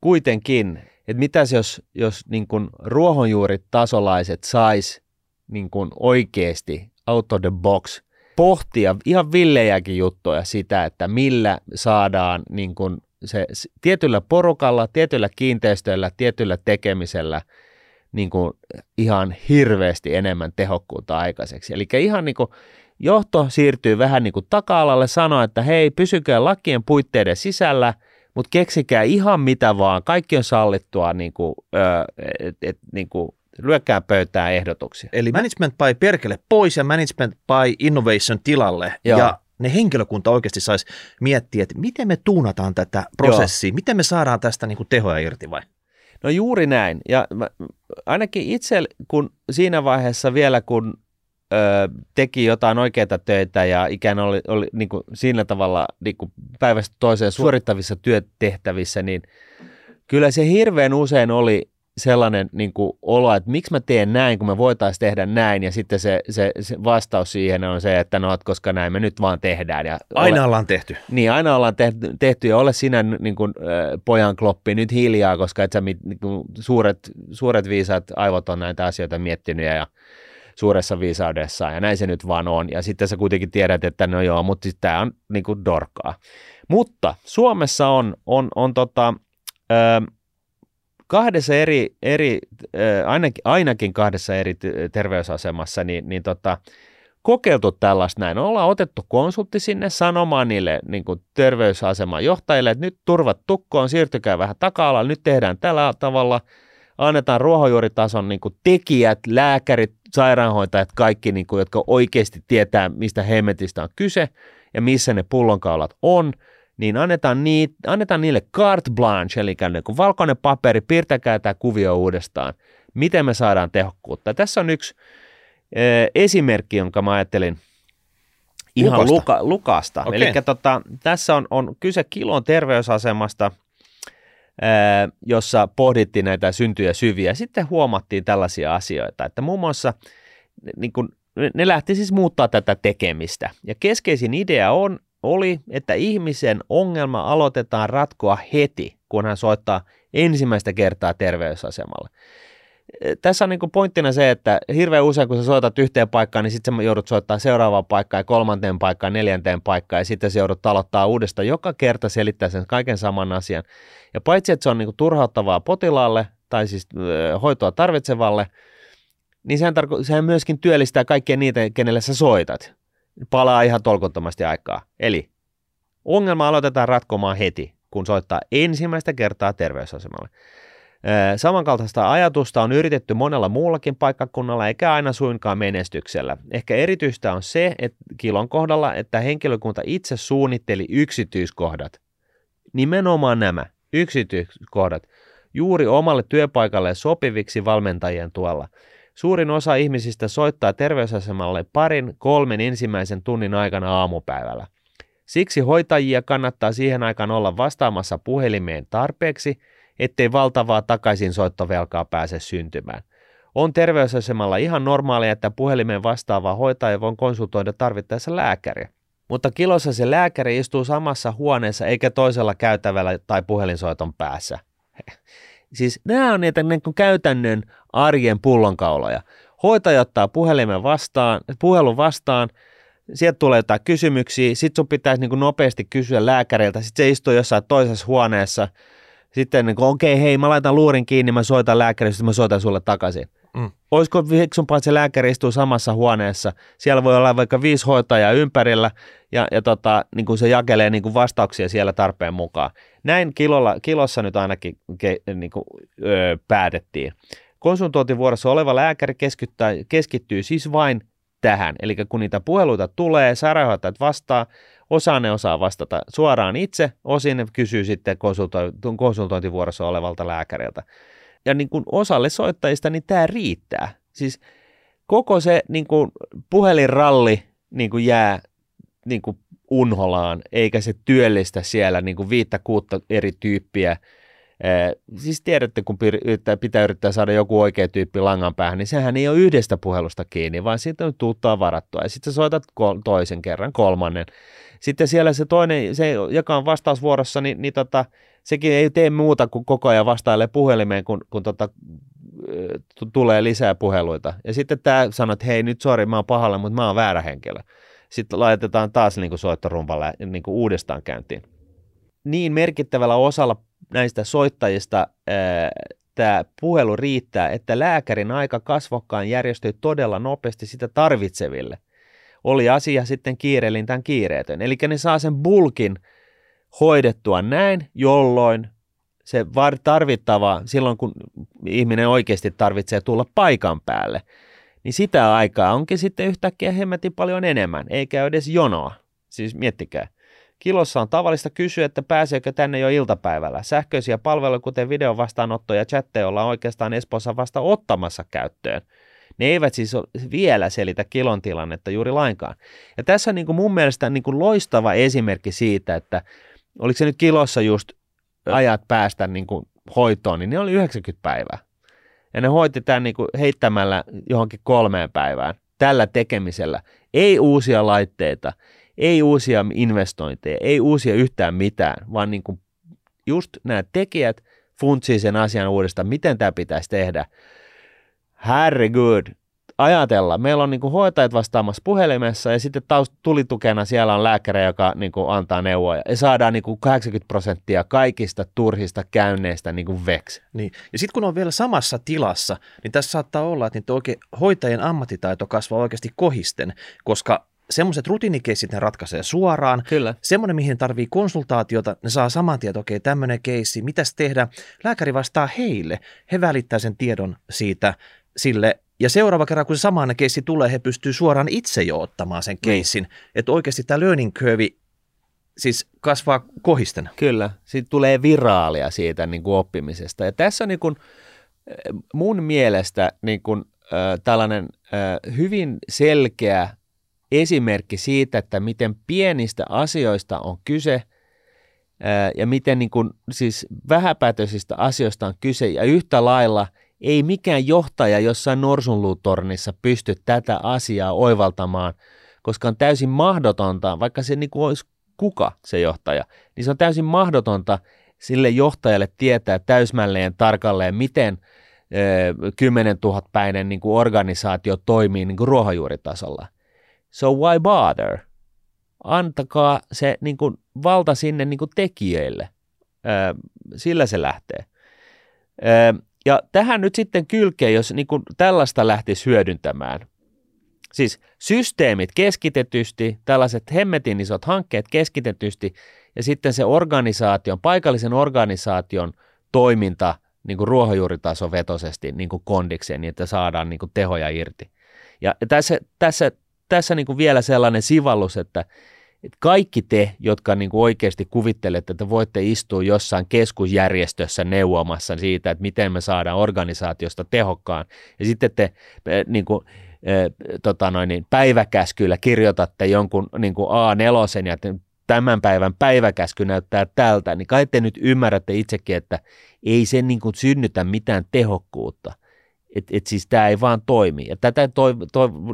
kuitenkin. Että mitäs jos niin kun ruohonjuuritasolaiset sais niin kun oikeasti out of the box pohtia ihan villejäkin juttuja sitä, että millä saadaan niin kun se tietyllä porukalla, tietyllä kiinteistöllä, tietyllä tekemisellä niin kuin ihan hirveästi enemmän tehokkuutta aikaiseksi. Eli ihan niin kuin johto siirtyy vähän niin kuin taka-alalle, sanoo, että hei, pysykää lakien puitteiden sisällä, mutta keksikää ihan mitä vaan, kaikki on sallittua, niin kuin, niin kuin lyökää pöytään ehdotuksia. Eli management by perkele pois ja management by innovation tilalle. Joo. Ja ne henkilökunta oikeasti saisi miettiä, että miten me tuunataan tätä prosessia, joo, miten me saadaan tästä niin kuin tehoja irti vai? No juuri näin. Ja ainakin itse, kun siinä vaiheessa vielä, kun teki jotain oikeita töitä ja ikään oli niin kuin siinä tavalla niin kuin päivästä toiseen suorittavissa työtehtävissä, niin kyllä se hirveän usein oli sellainen niin kuin olo, että miksi mä teen näin, kun me voitaisiin tehdä näin, ja sitten se vastaus siihen on se, että no, koska näin me nyt vaan tehdään. Ja aina ollaan tehty ja ole sinä niin kuin, pojan kloppi nyt hiljaa, koska et sä, niin kuin, suuret viisaat aivot on näitä asioita miettinyt ja suuressa viisaudessaan, ja näin se nyt vaan on, ja sitten sä kuitenkin tiedät, että no joo, mutta siis tää on niin kuin dorkaa. Mutta Suomessa on kahdessa ainakin kahdessa eri terveysasemassa niin kokeiltu tällaista näin. Ollaan otettu konsultti sinne sanomaan niille niin kuin terveysaseman johtajille, että nyt turvat tukkoon, siirtykää vähän taka-alalle, nyt tehdään tällä tavalla, annetaan ruohonjuuritason niin kuin tekijät, lääkärit, sairaanhoitajat, kaikki, niin kuin, jotka oikeasti tietää, mistä hemmetistä on kyse ja missä ne pullonkaulat on. Niin annetaan niille carte blanche, eli niin valkoinen paperi, piirtäkää tämä kuvio uudestaan. Miten me saadaan tehokkuutta? Tässä on yksi esimerkki, jonka mä ajattelin ihan Lukasta. Okay. Eli tässä on kyse Kilon terveysasemasta, jossa pohdittiin näitä syntyjä syviä. Sitten huomattiin tällaisia asioita, että muun muassa niin kun, ne lähti siis muuttaa tätä tekemistä. Ja keskeisin idea oli, että ihmisen ongelma aloitetaan ratkoa heti, kun hän soittaa ensimmäistä kertaa terveysasemalle. Tässä on niin kuin pointtina se, että hirveän usein kun sä soitat yhteen paikkaan, niin sitten sä joudut soittaa seuraavaan paikkaan, 3. paikkaan, 4. paikkaan, ja sitten sä joudut aloittaa uudestaan joka kerta, selittää sen kaiken saman asian. Ja paitsi, että se on niin kuin turhauttavaa potilaalle, tai siis hoitoa tarvitsevalle, niin sehän myöskin työllistää kaikkia niitä, kenelle sä soitat. Palaa ihan tolkuttomasti aikaa. Eli ongelma aloitetaan ratkomaan heti, kun soittaa ensimmäistä kertaa terveysasemalle. Samankaltaista ajatusta on yritetty monella muullakin paikkakunnalla, eikä aina suinkaan menestyksellä. Ehkä erityistä on se, että Kilon kohdalla, että henkilökunta itse suunnitteli yksityiskohdat. Nimenomaan nämä yksityiskohdat juuri omalle työpaikalle sopiviksi valmentajien tuella. Suurin osa ihmisistä soittaa terveysasemalle 2-3 ensimmäisen tunnin aikana aamupäivällä. Siksi hoitajia kannattaa siihen aikaan olla vastaamassa puhelimeen tarpeeksi, ettei valtavaa takaisin soittovelkaa pääse syntymään. On terveysasemalla ihan normaalia, että puhelimeen vastaava hoitaja voi konsultoida tarvittaessa lääkäriä. Mutta Kilossa se lääkäri istuu samassa huoneessa eikä toisella käytävällä tai puhelinsoiton päässä. Siis nämä on niitä käytännön arjen pullonkauloja. Hoitaja ottaa puhelun vastaan, sieltä tulee jotain kysymyksiä, sitten sun pitäisi nopeasti kysyä lääkäriltä, sitten se istuu jossain toisessa huoneessa, sitten hei, mä laitan luurin kiinni, mä soitan lääkärille, sitten mä soitan sulle takaisin. Olisiko fiksumpaa, että se lääkäri istuu samassa huoneessa, siellä voi olla vaikka 5 hoitajaa ympärillä ja se jakelee vastauksia siellä tarpeen mukaan. Näin Kilossa nyt ainakin päätettiin. Konsultointivuorossa oleva lääkäri keskittyy siis vain tähän, eli kun niitä puheluita tulee, sairaanhoitajat vastaa, osa ne osaa vastata suoraan itse, osin ne kysyy sitten konsultointivuorossa olevalta lääkäriltä. Ja osalle soittajista niin tämä riittää. Siis koko se puhelinralli jää unholaan, eikä se työllistä siellä 5-6 eri tyyppiä. Siis tiedätte, kun pitää yrittää saada joku oikea tyyppi langan päähän, niin sehän ei ole yhdestä puhelusta kiinni, vaan siitä on tuuttaa varattua. Ja sitten soitat toisen kerran, kolmannen. Sitten siellä se toinen, se joka on vastausvuorossa, niin sekin ei tee muuta kuin koko ajan vastailee puhelimeen, kun tulee lisää puheluita. Ja sitten tämä sanoo, että hei nyt sori, mä oon pahalla, mutta mä oon väärä henkilö. Sitten laitetaan taas soittorumpalla uudestaan käyntiin. Niin merkittävällä osalla näistä soittajista tämä puhelu riittää, että lääkärin aika kasvokkaan järjestyi todella nopeasti sitä tarvitseville. Oli asia sitten kiireellinen tai kiireetön. Eli ne saa sen bulkin hoidettua näin, jolloin se tarvittava, silloin kun ihminen oikeasti tarvitsee tulla paikan päälle, niin sitä aikaa onkin sitten yhtäkkiä hemmetin paljon enemmän, eikä edes jonoa. Siis miettikää. Kilossa on tavallista kysyä, että pääseekö tänne jo iltapäivällä. Sähköisiä palveluja, kuten videovastaanottoja ja chatteja, ollaan oikeastaan Espoossa vasta ottamassa käyttöön. Ne eivät siis vielä selitä Kilon tilannetta juuri lainkaan. Ja tässä on mun mielestä loistava esimerkki siitä, että oliko se nyt Kilossa just ajat päästä hoitoon, niin ne oli 90 päivää. Ja ne hoiti tämän heittämällä johonkin 3 päivään tällä tekemisellä. Ei uusia laitteita. Ei uusia investointeja, ei uusia yhtään mitään, vaan just nämä tekijät funtsii sen asian uudestaan, miten tämä pitäisi tehdä. Herregud, ajatella, meillä on hoitajat vastaamassa puhelimessa ja sitten tulitukena siellä on lääkäri, joka antaa neuvoja ja saadaan 80% kaikista turhista käynneistä veksi. Niin. Ja sitten kun on vielä samassa tilassa, niin tässä saattaa olla, että hoitajien ammattitaito kasvaa oikeasti kohisten, koska semmoiset rutiinikeissit ne ratkaisee suoraan. Kyllä. Semmoinen, mihin tarvii konsultaatiota, ne saa saman tiedon, okei, tämmöinen keissi, mitäs tehdä? Lääkäri vastaa heille. He välittää sen tiedon siitä sille. Ja seuraava kerran, kun se samaan keissi tulee, he pystyvät suoraan itse jo ottamaan sen keissin. Niin. Että oikeasti tämä learning curve siis kasvaa kohisten. Kyllä. Siitä tulee viraalia siitä oppimisesta. Ja tässä on mun mielestä tällainen hyvin selkeä esimerkki siitä, että miten pienistä asioista on kyse ja miten siis vähäpätöisistä asioista on kyse. Ja yhtä lailla ei mikään johtaja jossain norsunluutornissa pysty tätä asiaa oivaltamaan, koska on täysin mahdotonta, vaikka se olisi kuka se johtaja, niin se on täysin mahdotonta sille johtajalle tietää täysmälleen tarkalleen, miten 10 000 päinen organisaatio toimii ruohonjuuritasolla. So why bother? Antakaa se valta sinne tekijöille. Sillä se lähtee. Ja tähän nyt sitten kylkeen, jos niin kuin tällaista lähtisi hyödyntämään. Siis systeemit keskitetysti, tällaiset hemmetin isot hankkeet keskitetysti ja sitten se organisaation, paikallisen organisaation toiminta niin kuin ruohonjuuritason vetoisesti niin kuin kondikseen, niin että saadaan niin kuin tehoja irti. Ja tässä niin kuin vielä sellainen sivallus, että kaikki te, jotka niin kuin oikeasti kuvittelette, että voitte istua jossain keskusjärjestössä neuvomassa siitä, että miten me saadaan organisaatiosta tehokkaan, ja sitten te niin kuin, päiväkäskyllä kirjoitatte jonkun niin kuin A4 ja tämän päivän päiväkäsky näyttää tältä, niin kai te nyt ymmärrätte itsekin, että ei se niin kuin synnytä mitään tehokkuutta. Et siis tämä ei vaan toimi. Ja tätä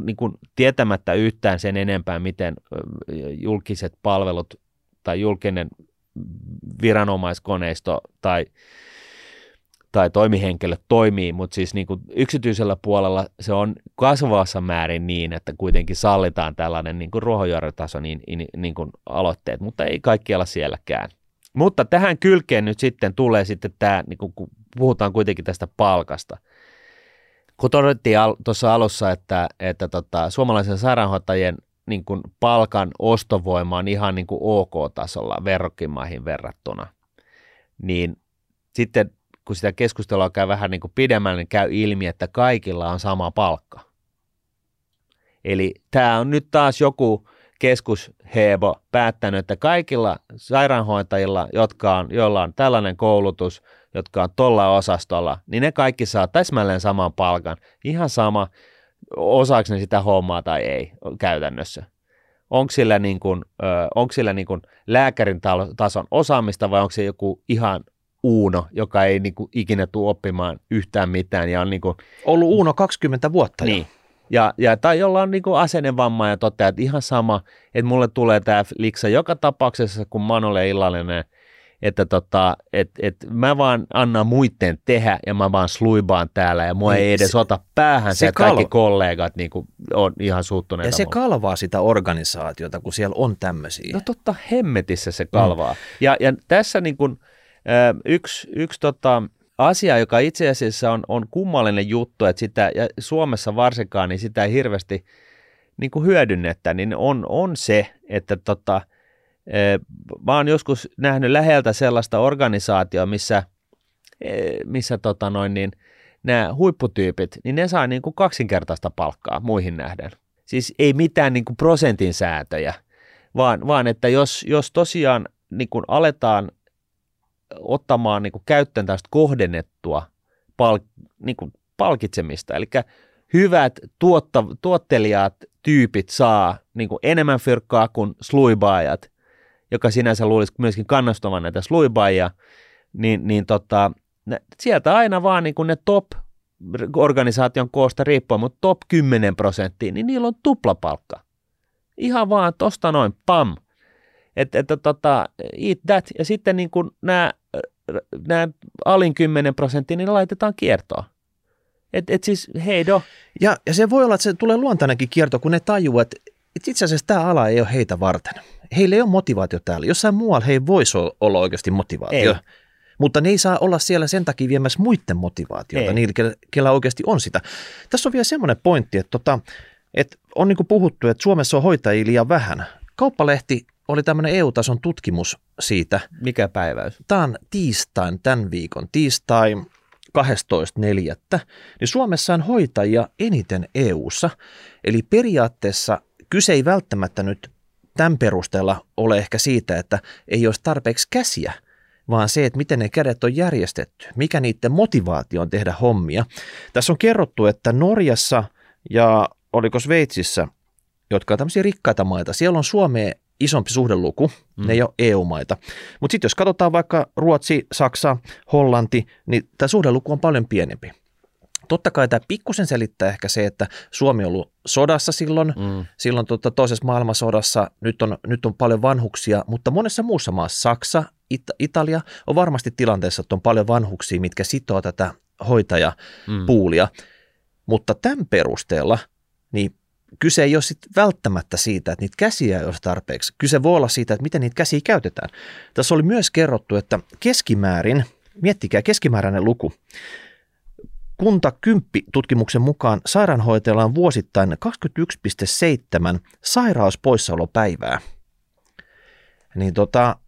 niin kuin tietämättä yhtään sen enempää, miten julkiset palvelut tai julkinen viranomaiskoneisto tai toimihenkilö toimii, mutta siis niin kuin yksityisellä puolella se on kasvavassa määrin niin, että kuitenkin sallitaan tällainen niin kuin ruohonjuuritason niin kuin aloitteet, mutta ei kaikkialla sielläkään. Mutta tähän kylkeen nyt sitten tulee sitten tämä, niin kuin puhutaan kuitenkin tästä palkasta. Kun todettiin tuossa alussa, että suomalaisen sairaanhoitajien niin kuin palkan ostovoima on ihan niin kuin OK-tasolla verrokkimaihin verrattuna, niin sitten kun sitä keskustelua käy vähän niin kuin pidemmälle, niin käy ilmi, että kaikilla on sama palkka. Eli tämä on nyt taas joku keskushebo päättänyt, että kaikilla sairaanhoitajilla, joilla on tällainen koulutus, jotka on tuolla osastolla, niin ne kaikki saa täsmälleen saman palkan. Ihan sama, osaako ne sitä hommaa tai ei käytännössä. Onko sillä, niin kuin lääkärin tason osaamista vai onko se joku ihan uuno, joka ei niin kuin ikinä tule oppimaan yhtään mitään. Ja on niin kuin ollut uuno 20 vuotta niin. Jo. Ja, tai jolla on niin kuin asennevamma ja toteaa, että ihan sama, että mulle tulee tämä liksa joka tapauksessa, kun mä olen illallinen, että mä vaan annan muitten tehdä ja mä vaan sluibaan täällä ja mua ei edes ota päähän se, että kaikki kollegat niin kuin on ihan suuttuneita. Ja se kalvaa sitä organisaatiota, kun siellä on tämmöisiä. No totta hemmetissä se kalvaa. Ja tässä niin kuin yksi asia, joka itse asiassa on kummallinen juttu, että sitä ja Suomessa varsinkaan niin sitä ei hirveästi niin kuin hyödynnettä, niin on se, että mä oon joskus nähnyt läheltä sellaista organisaatiota, missä nämä huipputyypit, niin ne saa niin kuin kaksinkertaista palkkaa muihin nähden. Siis ei mitään niin kuin prosentin sääntöjä, vaan että jos tosiaan niin kuin aletaan ottamaan niin kuin käyttöön tästä kohdennettua palkitsemista, eli hyvät tuottelijat tyypit saa niin kuin enemmän fyrkkaa kuin sluibaajat, joka sinänsä luulisi myöskin kannustavan näitä sluibaajia, niin sieltä aina vaan niin kuin ne top-organisaation koosta riippuen, mutta top 10%, niin niillä on tuplapalkka. Ihan vaan tosta noin, pam. Eat that. Ja sitten niin kuin nämä alin 10%, niin laitetaan kiertoon. Siis heido. Ja se voi olla, että se tulee luontainenkin kierto, kun ne tajuu, että itse asiassa tämä ala ei ole heitä varten. Heillä ei ole motivaatio täällä. Jossain muualla he ei voisi olla oikeasti motivaatio. Ei. Mutta ne ei saa olla siellä sen takia viemässä muiden motivaatiota, niillä, kellä oikeasti on sitä. Tässä on vielä semmoinen pointti, että on niin kuin puhuttu, että Suomessa on hoitajia liian vähän. Kauppalehti oli tämmöinen EU-tason tutkimus siitä. Mikä päiväys? Tämä on tämän viikon tiistai 12.4. Niin Suomessa on hoitajia eniten EU:ssa. Eli periaatteessa kyse ei välttämättä nyt tämän perusteella ole ehkä siitä, että ei olisi tarpeeksi käsiä, vaan se, että miten ne kädet on järjestetty, mikä niiden motivaatio on tehdä hommia. Tässä on kerrottu, että Norjassa ja oliko Sveitsissä, jotka on tämmöisiä rikkaita maita, siellä on Suomeen isompi suhdeluku, ne ei ole EU-maita. Mutta sitten jos katsotaan vaikka Ruotsi, Saksa, Hollanti, niin tämä suhdeluku on paljon pienempi. Totta kai tämä pikkusen selittää ehkä se, että Suomi on ollut sodassa silloin toisessa maailmansodassa, nyt on paljon vanhuksia, mutta monessa muussa maassa, Saksa, Italia, on varmasti tilanteessa, että on paljon vanhuksia, mitkä sitoo tätä hoitajapuulia. Mutta tämän perusteella niin kyse ei ole sit välttämättä siitä, että niitä käsiä ei ole tarpeeksi. Kyse voi olla siitä, että miten niitä käsiä käytetään. Tässä oli myös kerrottu, että keskimääräinen luku, Kunta 10 tutkimuksen mukaan sairaanhoitajalla on vuosittain 21,7 sairauspoissaolopäivää. Niin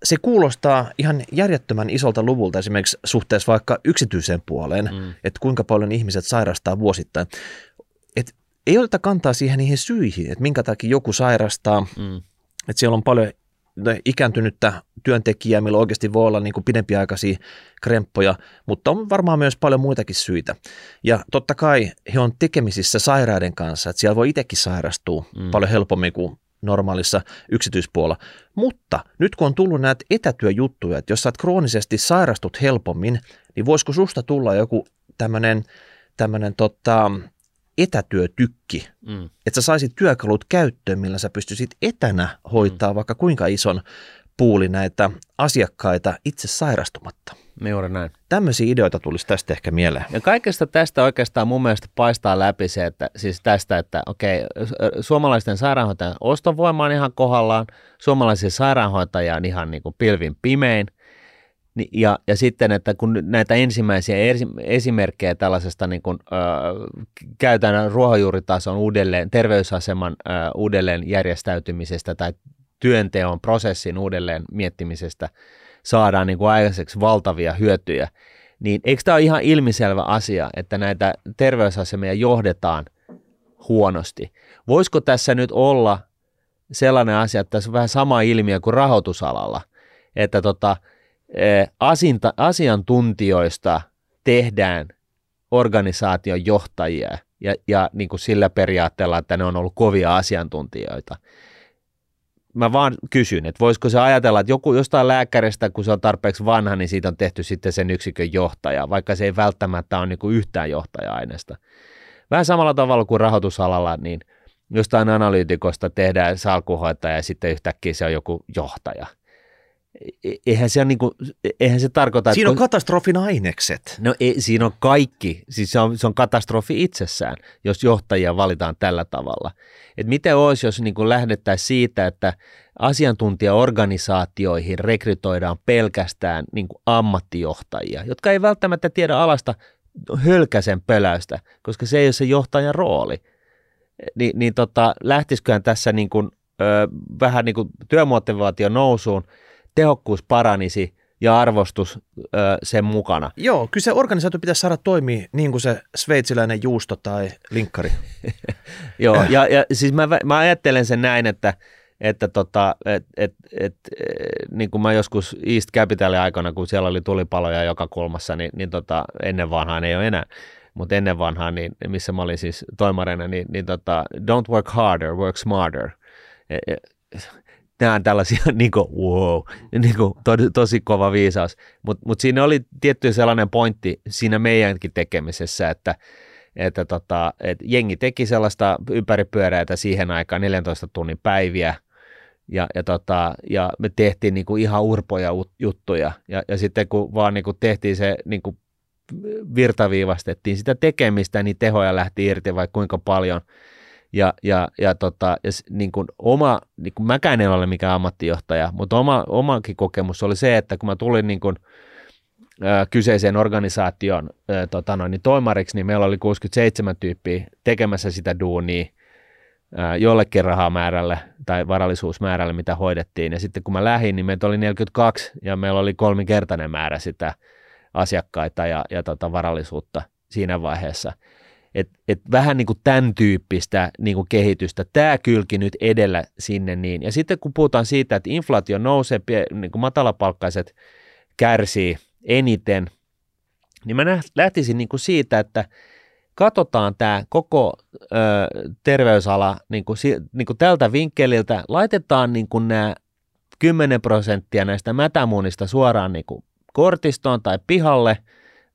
se kuulostaa ihan järjettömän isolta luvulta esimerkiksi suhteessa vaikka yksityiseen puoleen, että kuinka paljon ihmiset sairastaa vuosittain. Et ei oteta kantaa niihin syihin, että minkä takia joku sairastaa, että siellä on paljon ikääntynyttä työntekijää, millä oikeasti voi olla niin kuin pidempiaikaisia kremppoja, mutta on varmaan myös paljon muitakin syitä. Ja totta kai he on tekemisissä sairaiden kanssa, että siellä voi itsekin sairastua paljon helpommin kuin normaalissa yksityispuolella. Mutta nyt kun on tullut näitä etätyöjuttuja, että jos sä kroonisesti sairastut helpommin, niin voisiko susta tulla joku tämmöinen etätyötykki, että sä saisit työkalut käyttöön, millä sä pystyisit etänä hoitaa vaikka kuinka ison puuli näitä asiakkaita itse sairastumatta. Juuri näin. Tämmöisiä ideoita tulisi tästä ehkä mieleen. Ja kaikesta tästä oikeastaan mun mielestä paistaa läpi se, että siis tästä, että okei, suomalaisten sairaanhoitajan ostovoima on ihan kohdallaan, suomalaisia sairaanhoitajia on ihan niin kuin pilvin pimein. Ja sitten, että kun näitä ensimmäisiä esimerkkejä tällaisesta niin kuin, käytännön ruohonjuuritason terveysaseman uudelleen järjestäytymisestä tai työnteon prosessin uudelleen miettimisestä saadaan niin kuin aikaiseksi valtavia hyötyjä, niin eikö tämä ole ihan ilmiselvä asia, että näitä terveysasemia johdetaan huonosti? Voisiko tässä nyt olla sellainen asia, että tässä on vähän sama ilmiö kuin rahoitusalalla, että asiantuntijoista tehdään organisaation johtajia ja niin kuin sillä periaatteella, että ne on ollut kovia asiantuntijoita. Mä vaan kysyn, että voisiko se ajatella, että joku jostain lääkäristä, kun se on tarpeeksi vanha, niin siitä on tehty sitten sen yksikön johtaja, vaikka se ei välttämättä ole niin kuin yhtään johtaja-aineesta. Vähän samalla tavalla kuin rahoitusalalla, niin jostain analyytikosta tehdään salkunhoitaja ja sitten yhtäkkiä se on joku johtaja. Eihän se tarkoita... Siinä on katastrofin ainekset. No ei, siinä on kaikki. Siis se on katastrofi itsessään, jos johtajia valitaan tällä tavalla. Et miten olisi, jos niin kuin lähdettäisiin siitä, että asiantuntijaorganisaatioihin rekrytoidaan pelkästään niin kuin ammattijohtajia, jotka ei välttämättä tiedä alasta hölkäsen pöläystä, koska se ei ole se johtajan rooli. Lähtisiköhän tässä niin kuin, vähän niin kuin työmotivaation nousuun, tehokkuus paranisi ja arvostus sen mukana. Joo, kyllä se organisaatio pitäisi saada toimia niin kuin se sveitsiläinen juusto tai linkkari. Joo, ja siis mä ajattelen sen näin, että niin kuin mä joskus East Capitalin aikana, kun siellä oli tulipaloja joka kulmassa, niin ennen vanhaan ei ole enää, mutta ennen vanhaan, niin, missä mä olin siis toimarina, niin don't work harder, work smarter. Nämä on tällaisia, tosi kova viisaus, mutta siinä oli tietty sellainen pointti siinä meidänkin tekemisessä, että jengi teki sellaista ympäripyöräitä siihen aikaan 14 tunnin päiviä ja me tehtiin niin kuin ihan urpoja juttuja ja sitten kun vaan niin kuin tehtiin se niin kuin virtaviivastettiin sitä tekemistä, niin tehoja lähti irti vaikka kuinka paljon. Ja niin kuin oma, niin kuin mäkään en ole mikään ammattijohtaja, mutta omakin kokemus oli se, että kun mä tulin niin kuin, kyseiseen organisaation toimariksi, niin meillä oli 67 tyyppiä tekemässä sitä duunia jollekin rahamäärälle tai varallisuusmäärälle, mitä hoidettiin. Ja sitten kun mä lähdin, niin meitä oli 42 ja meillä oli 3-kertainen määrä sitä asiakkaita ja varallisuutta siinä vaiheessa. Et vähän niin kuin tämän tyyppistä niin kuin kehitystä. Tämä kylki nyt edellä sinne niin. Ja sitten kun puhutaan siitä, että inflaatio nousee, niin kuin matalapalkkaiset kärsii eniten, niin mä lähtisin niin kuin siitä, että katsotaan tämä koko terveysala niin kuin tältä vinkkeliltä, laitetaan niin kuin nämä 10% näistä mätämuunista suoraan niin kuin kortistoon tai pihalle,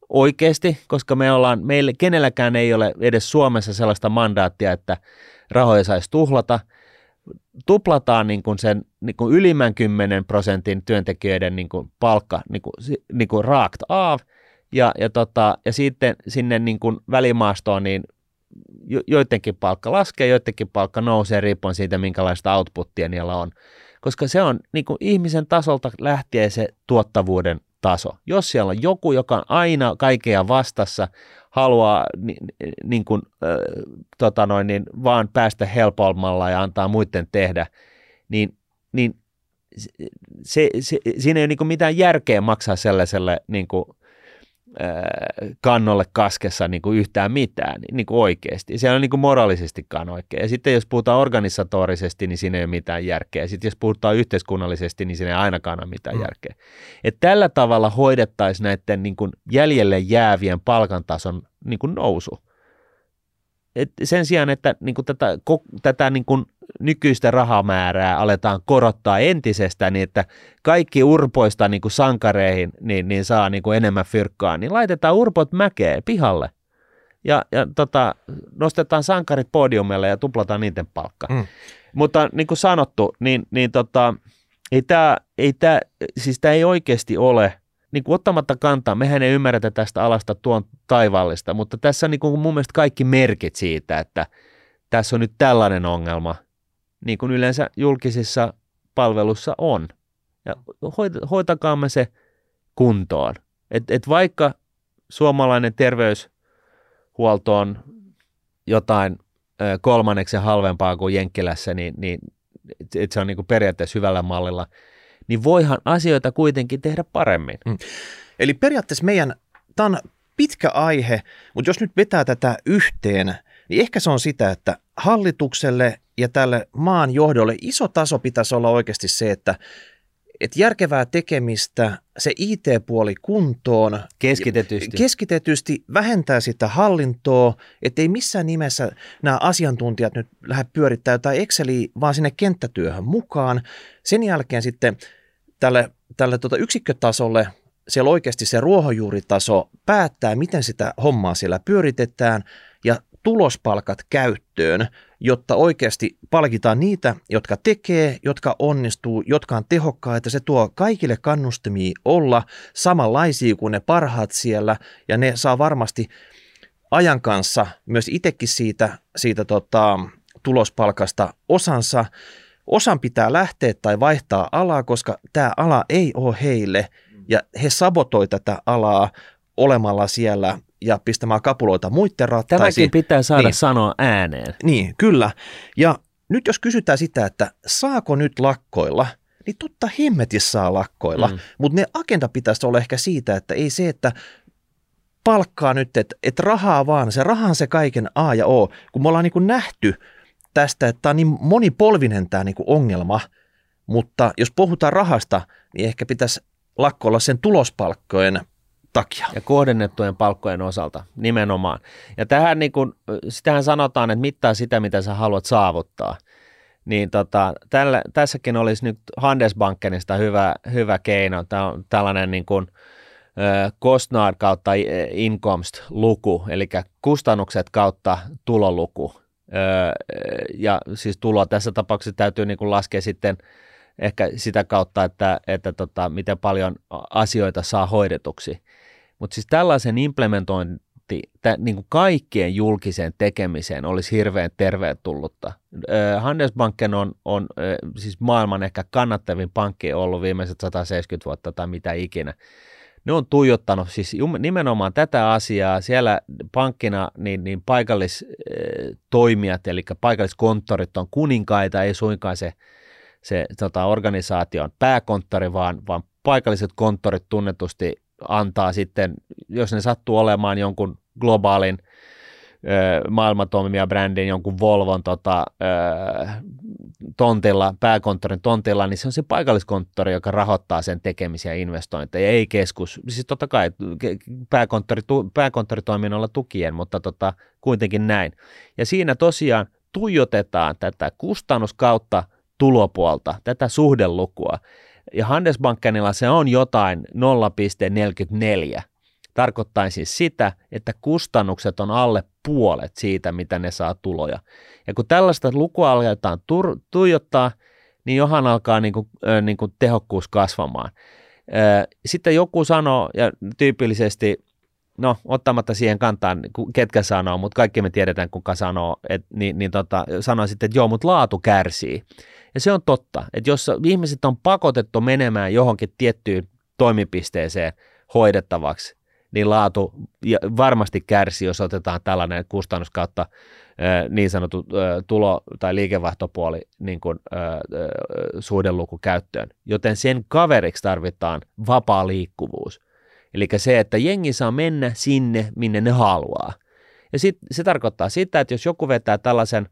oikeasti, koska meille kenelläkään ei ole edes Suomessa sellaista mandaattia, että rahoja saisi tuhlata. Tuplataan niin kuin sen niin kuin ylimmän 10% työntekijöiden niin kuin palkka niin kuin raakt av ja sitten sinne niin kuin välimaastoon niin joidenkin palkka laskee, joidenkin palkka nousee riippuen siitä, minkälaista outputtia niillä on, koska se on niin kuin ihmisen tasolta lähtien se tuottavuuden taso. Jos siellä on joku, joka on aina kaikkea vastassa, haluaa vaan päästä helpommalla ja antaa muiden tehdä, niin siinä ei ole mitään järkeä maksaa sellaiselle kannolle kaskessa yhtään mitään oikeasti. Se on moraalisestikaan oikein. Ja sitten jos puhutaan organisatorisesti, niin siinä ei ole mitään järkeä. Sitten jos puhutaan yhteiskunnallisesti, niin siinä ei ainakaan ole mitään järkeä. Et tällä tavalla hoidettaisiin näiden jäljelle jäävien palkantason nousu. Et sen sijaan, että tätä nykyistä rahamäärää aletaan korottaa entisestään, niin että kaikki urpoista sankareihin niin saa enemmän fyrkkaa, niin laitetaan urpot mäkeen pihalle ja nostetaan sankarit podiumille ja tuplataan niiden palkka. Mutta niin kuin sanottu, tämä ei oikeasti ole. Niin kuin ottamatta kantaa, mehän ei ymmärretä tästä alasta tuon taivaallista, mutta tässä on niin kuin mun mielestä kaikki merkit siitä, että tässä on nyt tällainen ongelma, niin kuin yleensä julkisissa palvelussa on. Ja hoitakaamme se kuntoon. Et vaikka suomalainen terveyshuolto on jotain kolmanneksen halvempaa kuin Jenkkilässä, niin se on niin kuin periaatteessa hyvällä mallilla, niin voihan asioita kuitenkin tehdä paremmin. Eli periaatteessa tämä on pitkä aihe, mutta jos nyt vetää tätä yhteen, niin ehkä se on sitä, että hallitukselle ja tälle maan johdolle iso taso pitäisi olla oikeasti se, että järkevää tekemistä, se IT-puoli kuntoon. Keskitetysti vähentää sitä hallintoa, ettei missään nimessä nämä asiantuntijat nyt lähde pyörittämään jotain Exceliä, vaan sinne kenttätyöhön mukaan. Sen jälkeen sitten tälle yksikkötasolle siellä oikeasti se ruohonjuuritaso päättää, miten sitä hommaa siellä pyöritetään ja tulospalkat käyttöön, jotta oikeasti palkitaan niitä, jotka tekee, jotka onnistuu, jotka on tehokkaita. Se tuo kaikille kannustimia olla samanlaisia kuin ne parhaat siellä, ja ne saa varmasti ajan kanssa myös itsekin siitä tulospalkasta osansa. Osan pitää lähteä tai vaihtaa alaa, koska tämä ala ei ole heille, ja he sabotoi tätä alaa olemalla siellä ja pistämään kapuloita muiden rattaisiin. Tämäkin pitää saada sanoa ääneen. Niin, kyllä. Ja nyt jos kysytään sitä, että saako nyt lakkoilla, niin totta hemmetissä saa lakkoilla. Mutta ne agenda pitäisi olla ehkä siitä, että ei se, että palkkaa nyt, että rahaa vaan, se raha on se kaiken A ja O. Kun me ollaan nähty tästä, että tämä on niin monipolvinen tämä ongelma, mutta jos puhutaan rahasta, niin ehkä pitäisi lakkoilla sen tulospalkkojen takia. Ja kohdennettujen palkkojen osalta nimenomaan. Ja tähän sitähän sanotaan, että mittaa sitä, mitä sä haluat saavuttaa. Niin tässäkin olisi nyt Handelsbankenista hyvä keino. Tämä on tällainen kostnad kautta inkomst-luku, eli kustannukset kautta tuloluku. Ja siis tuloa tässä tapauksessa täytyy laskea sitten ehkä sitä kautta, että miten paljon asioita saa hoidetuksi. Mutta siis tällaisen implementointi kaikkien julkiseen tekemiseen olisi hirveän tervetullutta. Handelsbanken on siis maailman ehkä kannattavin pankki ollut viimeiset 170 vuotta tai mitä ikinä. Ne on tuijottanut siis nimenomaan tätä asiaa. Siellä pankkina niin paikallistoimijat, eli paikalliskonttorit on kuninkaita, ei suinkaan se organisaation pääkonttori, vaan paikalliset konttorit tunnetusti antaa sitten, jos ne sattuu olemaan jonkun globaalin maailmantoimija brändin, jonkun Volvon tontilla, pääkonttorin tontilla, niin se on se paikalliskonttori, joka rahoittaa sen tekemisiä ja investointeja, ei keskus. Siis totta kai pääkonttoritoiminnolla tukien, mutta kuitenkin näin. Ja siinä tosiaan tuijotetaan tätä kustannus kautta tulopuolta, tätä suhdelukua. Ja Handelsbankenilla se on jotain 0,44. Tarkoittaa siis sitä, että kustannukset on alle puolet siitä, mitä ne saa tuloja. Ja kun tällaista lukua aletaan tuijottaa, niin johan alkaa tehokkuus kasvamaan. Sitten joku sanoo, ja tyypillisesti, ottamatta siihen kantaan, ketkä sanoo, mutta kaikki me tiedetään, kuka sanoo, sanoo sitten, että joo, mutta laatu kärsii. Ja se on totta, että jos ihmiset on pakotettu menemään johonkin tiettyyn toimipisteeseen hoidettavaksi, niin laatu varmasti kärsii, jos otetaan tällainen kustannus kautta niin sanottu tulo- tai liikevaihtopuoli niin kuin, suhdeluku käyttöön. Joten sen kaveriksi tarvitaan vapaa liikkuvuus. Eli se, että jengi saa mennä sinne, minne ne haluaa. Ja se tarkoittaa sitä, että jos joku vetää tällaisen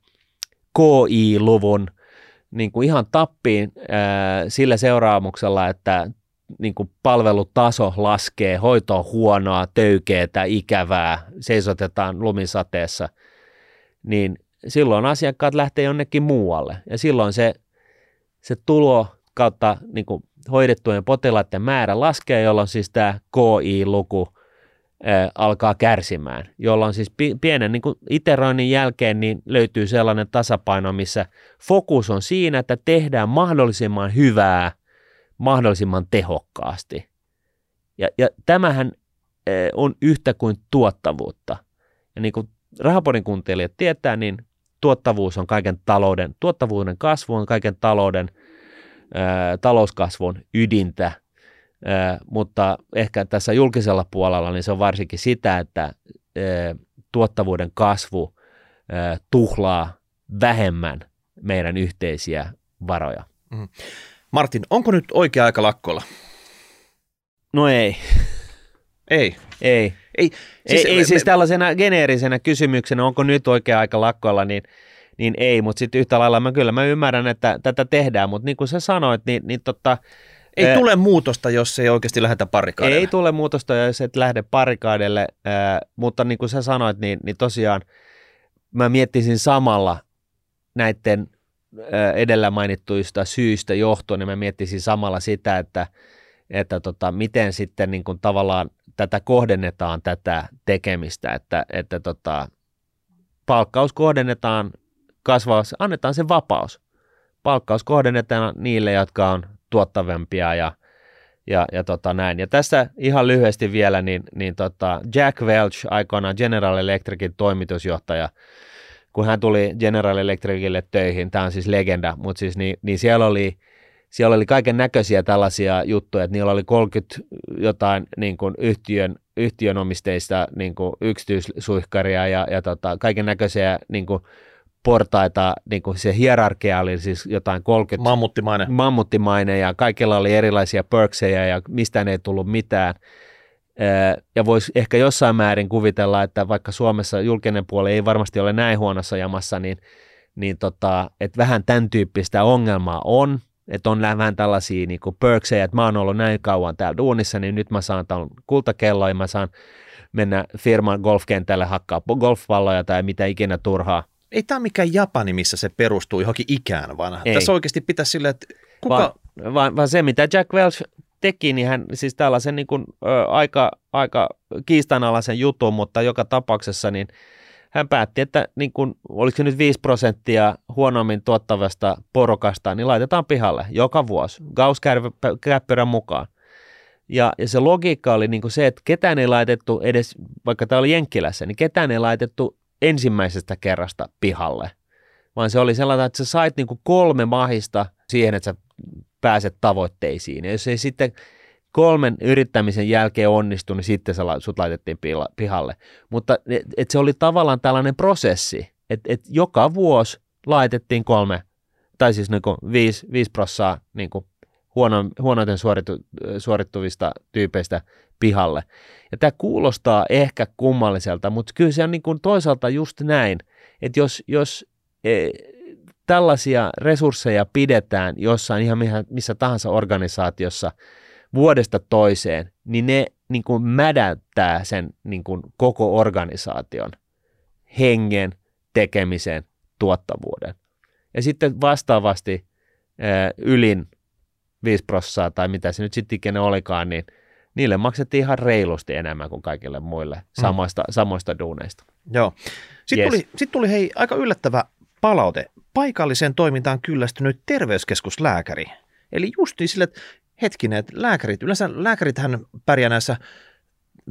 KI-luvun niin kuin ihan tappiin sillä seuraamuksella, että niin kuin palvelutaso laskee, hoito on huonoa, töykeetä, ikävää, seisotetaan lumisateessa, niin silloin asiakkaat lähtee jonnekin muualle. Ja silloin se tulo kautta niin kuin hoidettujen potilaiden määrä laskee, jolloin siis tämä KI-luku alkaa kärsimään, jolloin siis pienen niin kuin iteroinnin jälkeen niin löytyy sellainen tasapaino, missä fokus on siinä, että tehdään mahdollisimman hyvää, mahdollisimman tehokkaasti. Ja tämähän on yhtä kuin tuottavuutta. Ja niin kuin Rahapodin kuuntelijat tietää, niin tuottavuuden kasvu on kaiken talouden, talouskasvun ydintä, mutta ehkä tässä julkisella puolella niin se on varsinkin sitä, että tuottavuuden kasvu tuhlaa vähemmän meidän yhteisiä varoja. Mm. Martin, onko nyt oikea aika lakkoilla? No ei. Ei. Siis tällaisena geneerisenä kysymyksenä, onko nyt oikea aika lakkoilla, niin ei, mutta sitten yhtä lailla mä ymmärrän, että tätä tehdään, mutta niin kuin sä sanoit, niin totta... Ei tule muutosta, jos ei oikeasti lähdetä barrikaadelle. Ei tule muutosta, jos et lähde barrikaadelle, mutta niin kuin sä sanoit, niin tosiaan mä miettisin samalla näiden edellä mainittuista syistä johtuen, niin mä miettisin samalla sitä, että miten sitten niin kuin tavallaan tätä kohdennetaan, tätä tekemistä, että palkkaus kohdennetaan kasvavassa, annetaan sen vapaus. Palkkaus kohdennetaan niille, jotka on tuottavimpia ja näin. Ja tässä ihan lyhyesti vielä, niin Jack Welch, aikoinaan General Electricin toimitusjohtaja, kun hän tuli General Electricille töihin, tämä on siis legenda, mutta siis niin siellä oli kaiken näköisiä tällaisia juttuja, että niillä oli 30 jotain niin kuin yhtiönomisteista niin kuin yksityissuihkaria ja kaiken näköisiä niin kuin portaita, niin kuin se hierarkia oli siis jotain 30. Mammuttimainen ja kaikilla oli erilaisia perkseja ja mistään ei tullut mitään. Ja voisi ehkä jossain määrin kuvitella, että vaikka Suomessa julkinen puoli ei varmasti ole näin huonossa jamassa, niin että vähän tämän tyyppistä ongelmaa on, että on vähän tällaisia niin kuin perkseja, että mä oon ollut näin kauan täällä duunissa, niin nyt mä saan tämän kultakelloa ja mä saan mennä firman golfkentälle hakkaa golfpalloja tai mitä ikinä turhaa. Ei tämä mikään Japani, missä se perustuu johonkin ikään, vaan ei. Tässä oikeasti pitäisi silleen, että kuka... Vaan se, mitä Jack Welch teki, niin hän siis tällaisen niin kuin, aika kiistanalaisen jutun, mutta joka tapauksessa niin hän päätti, että niin kuin, oliko se nyt 5% huonommin tuottavasta porukasta, niin laitetaan pihalle joka vuosi, Gauss-käppyrän mukaan. Ja se logiikka oli niin kuin se, että ketään ei laitettu edes, vaikka tämä oli Jenkkilässä, niin ketään ei laitettu ensimmäisestä kerrasta pihalle, vaan se oli sellainen, että sä sait niin kuin 3 mahista siihen, että sä pääset tavoitteisiin. Ja jos ei sitten 3 yrittämisen jälkeen onnistu, niin sitten sut laitettiin pihalle. Mutta et se oli tavallaan tällainen prosessi, että joka vuosi laitettiin 3, tai siis niin kuin 5% niin kuin huonoiten suorittuvista tyypeistä pihalle. Ja tämä kuulostaa ehkä kummalliselta, mutta kyllä se on niin kuin toisaalta just näin, että jos tällaisia resursseja pidetään jossain ihan missä tahansa organisaatiossa vuodesta toiseen, niin ne niin kuin mädättää sen niin kuin koko organisaation hengen, tekemisen, tuottavuuden. Ja sitten vastaavasti ylin 5% tai mitä se nyt sitten ikinä olikaan, niin niille maksettiin ihan reilusti enemmän kuin kaikille muille samoista duuneista. Joo. Sitten tuli hei, aika yllättävä palaute. Paikalliseen toimintaan kyllästynyt terveyskeskuslääkäri. Eli justiin sille, että lääkärit, yleensä lääkärithän pärjää näissä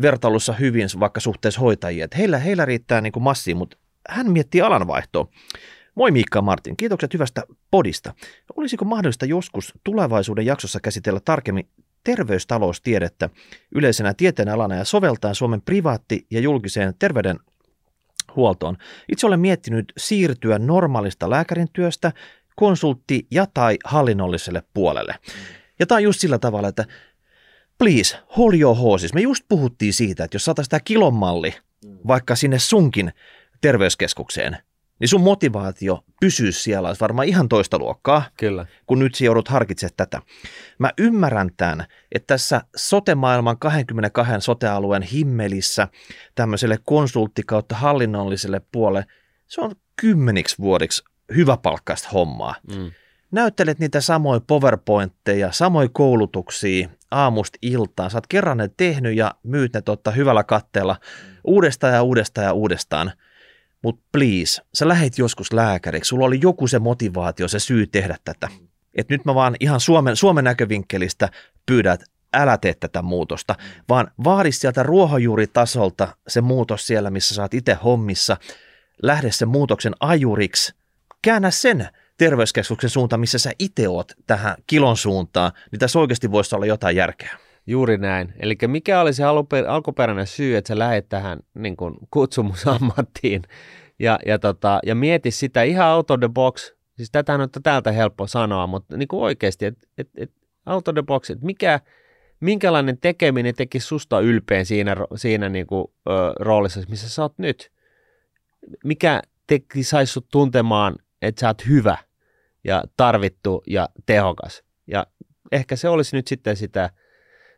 vertailussa hyvin vaikka suhteessa hoitajia. Että heillä riittää niin kuin massia, mutta hän miettii alanvaihtoa. Moi Miikka ja Martin, kiitokset hyvästä podista. Olisiko mahdollista joskus tulevaisuuden jaksossa käsitellä tarkemmin terveystaloustiedettä yleisenä tieteenalana ja soveltaa Suomen privaatti- ja julkiseen terveydenhuoltoon. Itse olen miettinyt siirtyä normaalista lääkärin työstä konsultti- ja tai hallinnolliselle puolelle. Ja tämä on just sillä tavalla, että please, hold your horses. Me just puhuttiin siitä, että jos saataisiin tämä kilomalli vaikka sinne sunkin terveyskeskukseen, niin sun motivaatio pysyy siellä, olisi varmaan ihan toista luokkaa, kyllä, kun nyt sä joudut harkitsemaan tätä. Mä ymmärrän tämän, että tässä sote-maailman 22 sote-alueen himmelissä tämmöiselle konsultti- kautta hallinnolliselle puolelle, se on 10 vuodiksi hyväpalkkaista hommaa. Mm. Näyttelet niitä samoja PowerPointteja, samoja koulutuksia aamusta iltaan. Sä oot kerran ne tehnyt ja myyt ne hyvällä katteella uudestaan ja uudestaan ja uudestaan. Mutta please, sä lähet joskus lääkäriksi, sulla oli joku se motivaatio, se syy tehdä tätä. Et nyt mä vaan ihan Suomen näkövinkkelistä pyydän, että älä tee tätä muutosta, vaan vaadi sieltä ruohonjuuritasolta se muutos siellä, missä sä oot itse hommissa. Lähde sen muutoksen ajuriksi, käännä sen terveyskeskuksen suuntaan, missä sä itse oot tähän kilon suuntaan, niin tässä oikeasti voisi olla jotain järkeä. Juuri näin. Eli mikä oli se alkuperäinen syy, että sä lähet tähän niin kuin kutsumusammattiin ja mieti sitä ihan out of the box. Siis tätähän on täältä helppo sanoa, mutta niin kuin oikeasti, että out of the box, että minkälainen tekeminen teki susta ylpeän siinä niin kuin, roolissa, missä sä oot nyt. Mikä saisi sut tuntemaan, että sä oot hyvä ja tarvittu ja tehokas. Ja ehkä se olisi nyt sitten sitä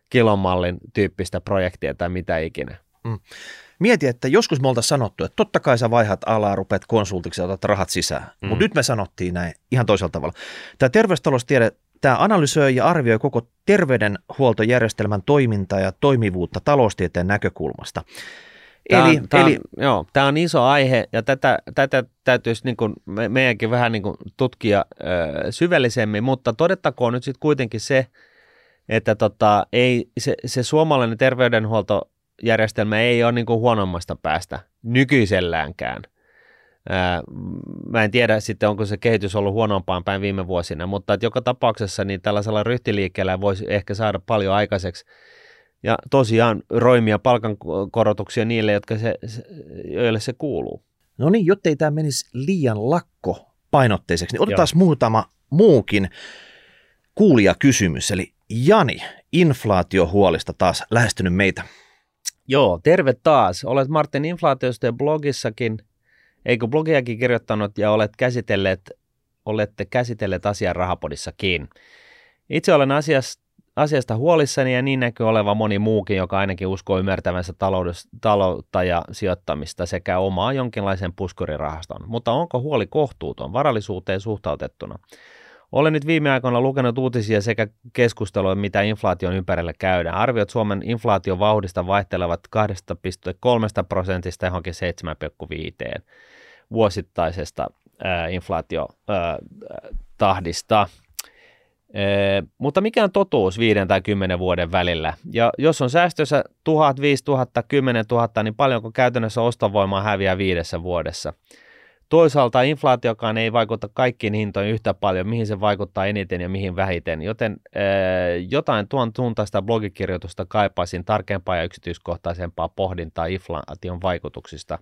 kilomallin tyyppistä projektia tai mitä ikinä. Mm. Mieti, että joskus me oltaisiin sanottu, että totta kai sä vaihat alaa, rupeat konsultiksi ja otat rahat sisään. Mm. Mutta nyt me sanottiin näin ihan toisella tavalla. Tämä terveystaloustiede, tämä analysoi ja arvioi koko terveydenhuoltojärjestelmän toimintaa ja toimivuutta taloustieteen näkökulmasta. Tämä on iso aihe ja tätä täytyisi niin kuin meidänkin vähän niin kuin tutkia syvällisemmin, mutta todettakoon nyt sitten kuitenkin se, että ei, se suomalainen terveydenhuoltojärjestelmä ei ole niin kuin huonommasta päästä nykyiselläänkään. Mä en tiedä sitten, onko se kehitys ollut huonompaan päin viime vuosina, mutta joka tapauksessa niin tällaisella ryhtiliikkeellä voisi ehkä saada paljon aikaiseksi. Ja tosiaan roimia palkankorotuksia niille, joille se kuuluu. No niin, jottei tämä menisi liian lakkopainotteiseksi, niin otetaan muutama muukin kuulijakysymys. Eli Jani, inflaatiohuolista taas lähestynyt meitä. Joo, terve taas. Olet Martin inflaatiosta ja blogissakin, eikö blogiakin kirjoittanut ja olette käsitelleet asiaa Rahapodissakin. Itse olen asiasta huolissani ja niin näkyy oleva moni muukin, joka ainakin uskoo ymmärtävänsä taloutta ja sijoittamista sekä omaa jonkinlaisen puskurirahaston. Mutta onko huoli kohtuuton varallisuuteen suhtautettuna? Olen nyt viime aikoina lukenut uutisia sekä keskustelua, mitä inflaation ympärillä käydään. Arviot Suomen inflaatiovauhdista vaihtelevat 2,3% johonkin 7,5 vuosittaisesta inflaatiotahdista. Mutta mikä on totuus 5 tai 10 vuoden välillä? Ja jos on säästössä 1000, 5000, 10 000, niin paljonko käytännössä ostovoimaa häviää 5 vuodessa? Toisaalta inflaatiokaan ei vaikuta kaikkiin hintoihin yhtä paljon, mihin se vaikuttaa eniten ja mihin vähiten, joten jotain tuon tuntaista blogikirjoitusta kaipaisin tarkempaa ja yksityiskohtaisempaa pohdintaa inflaation vaikutuksista.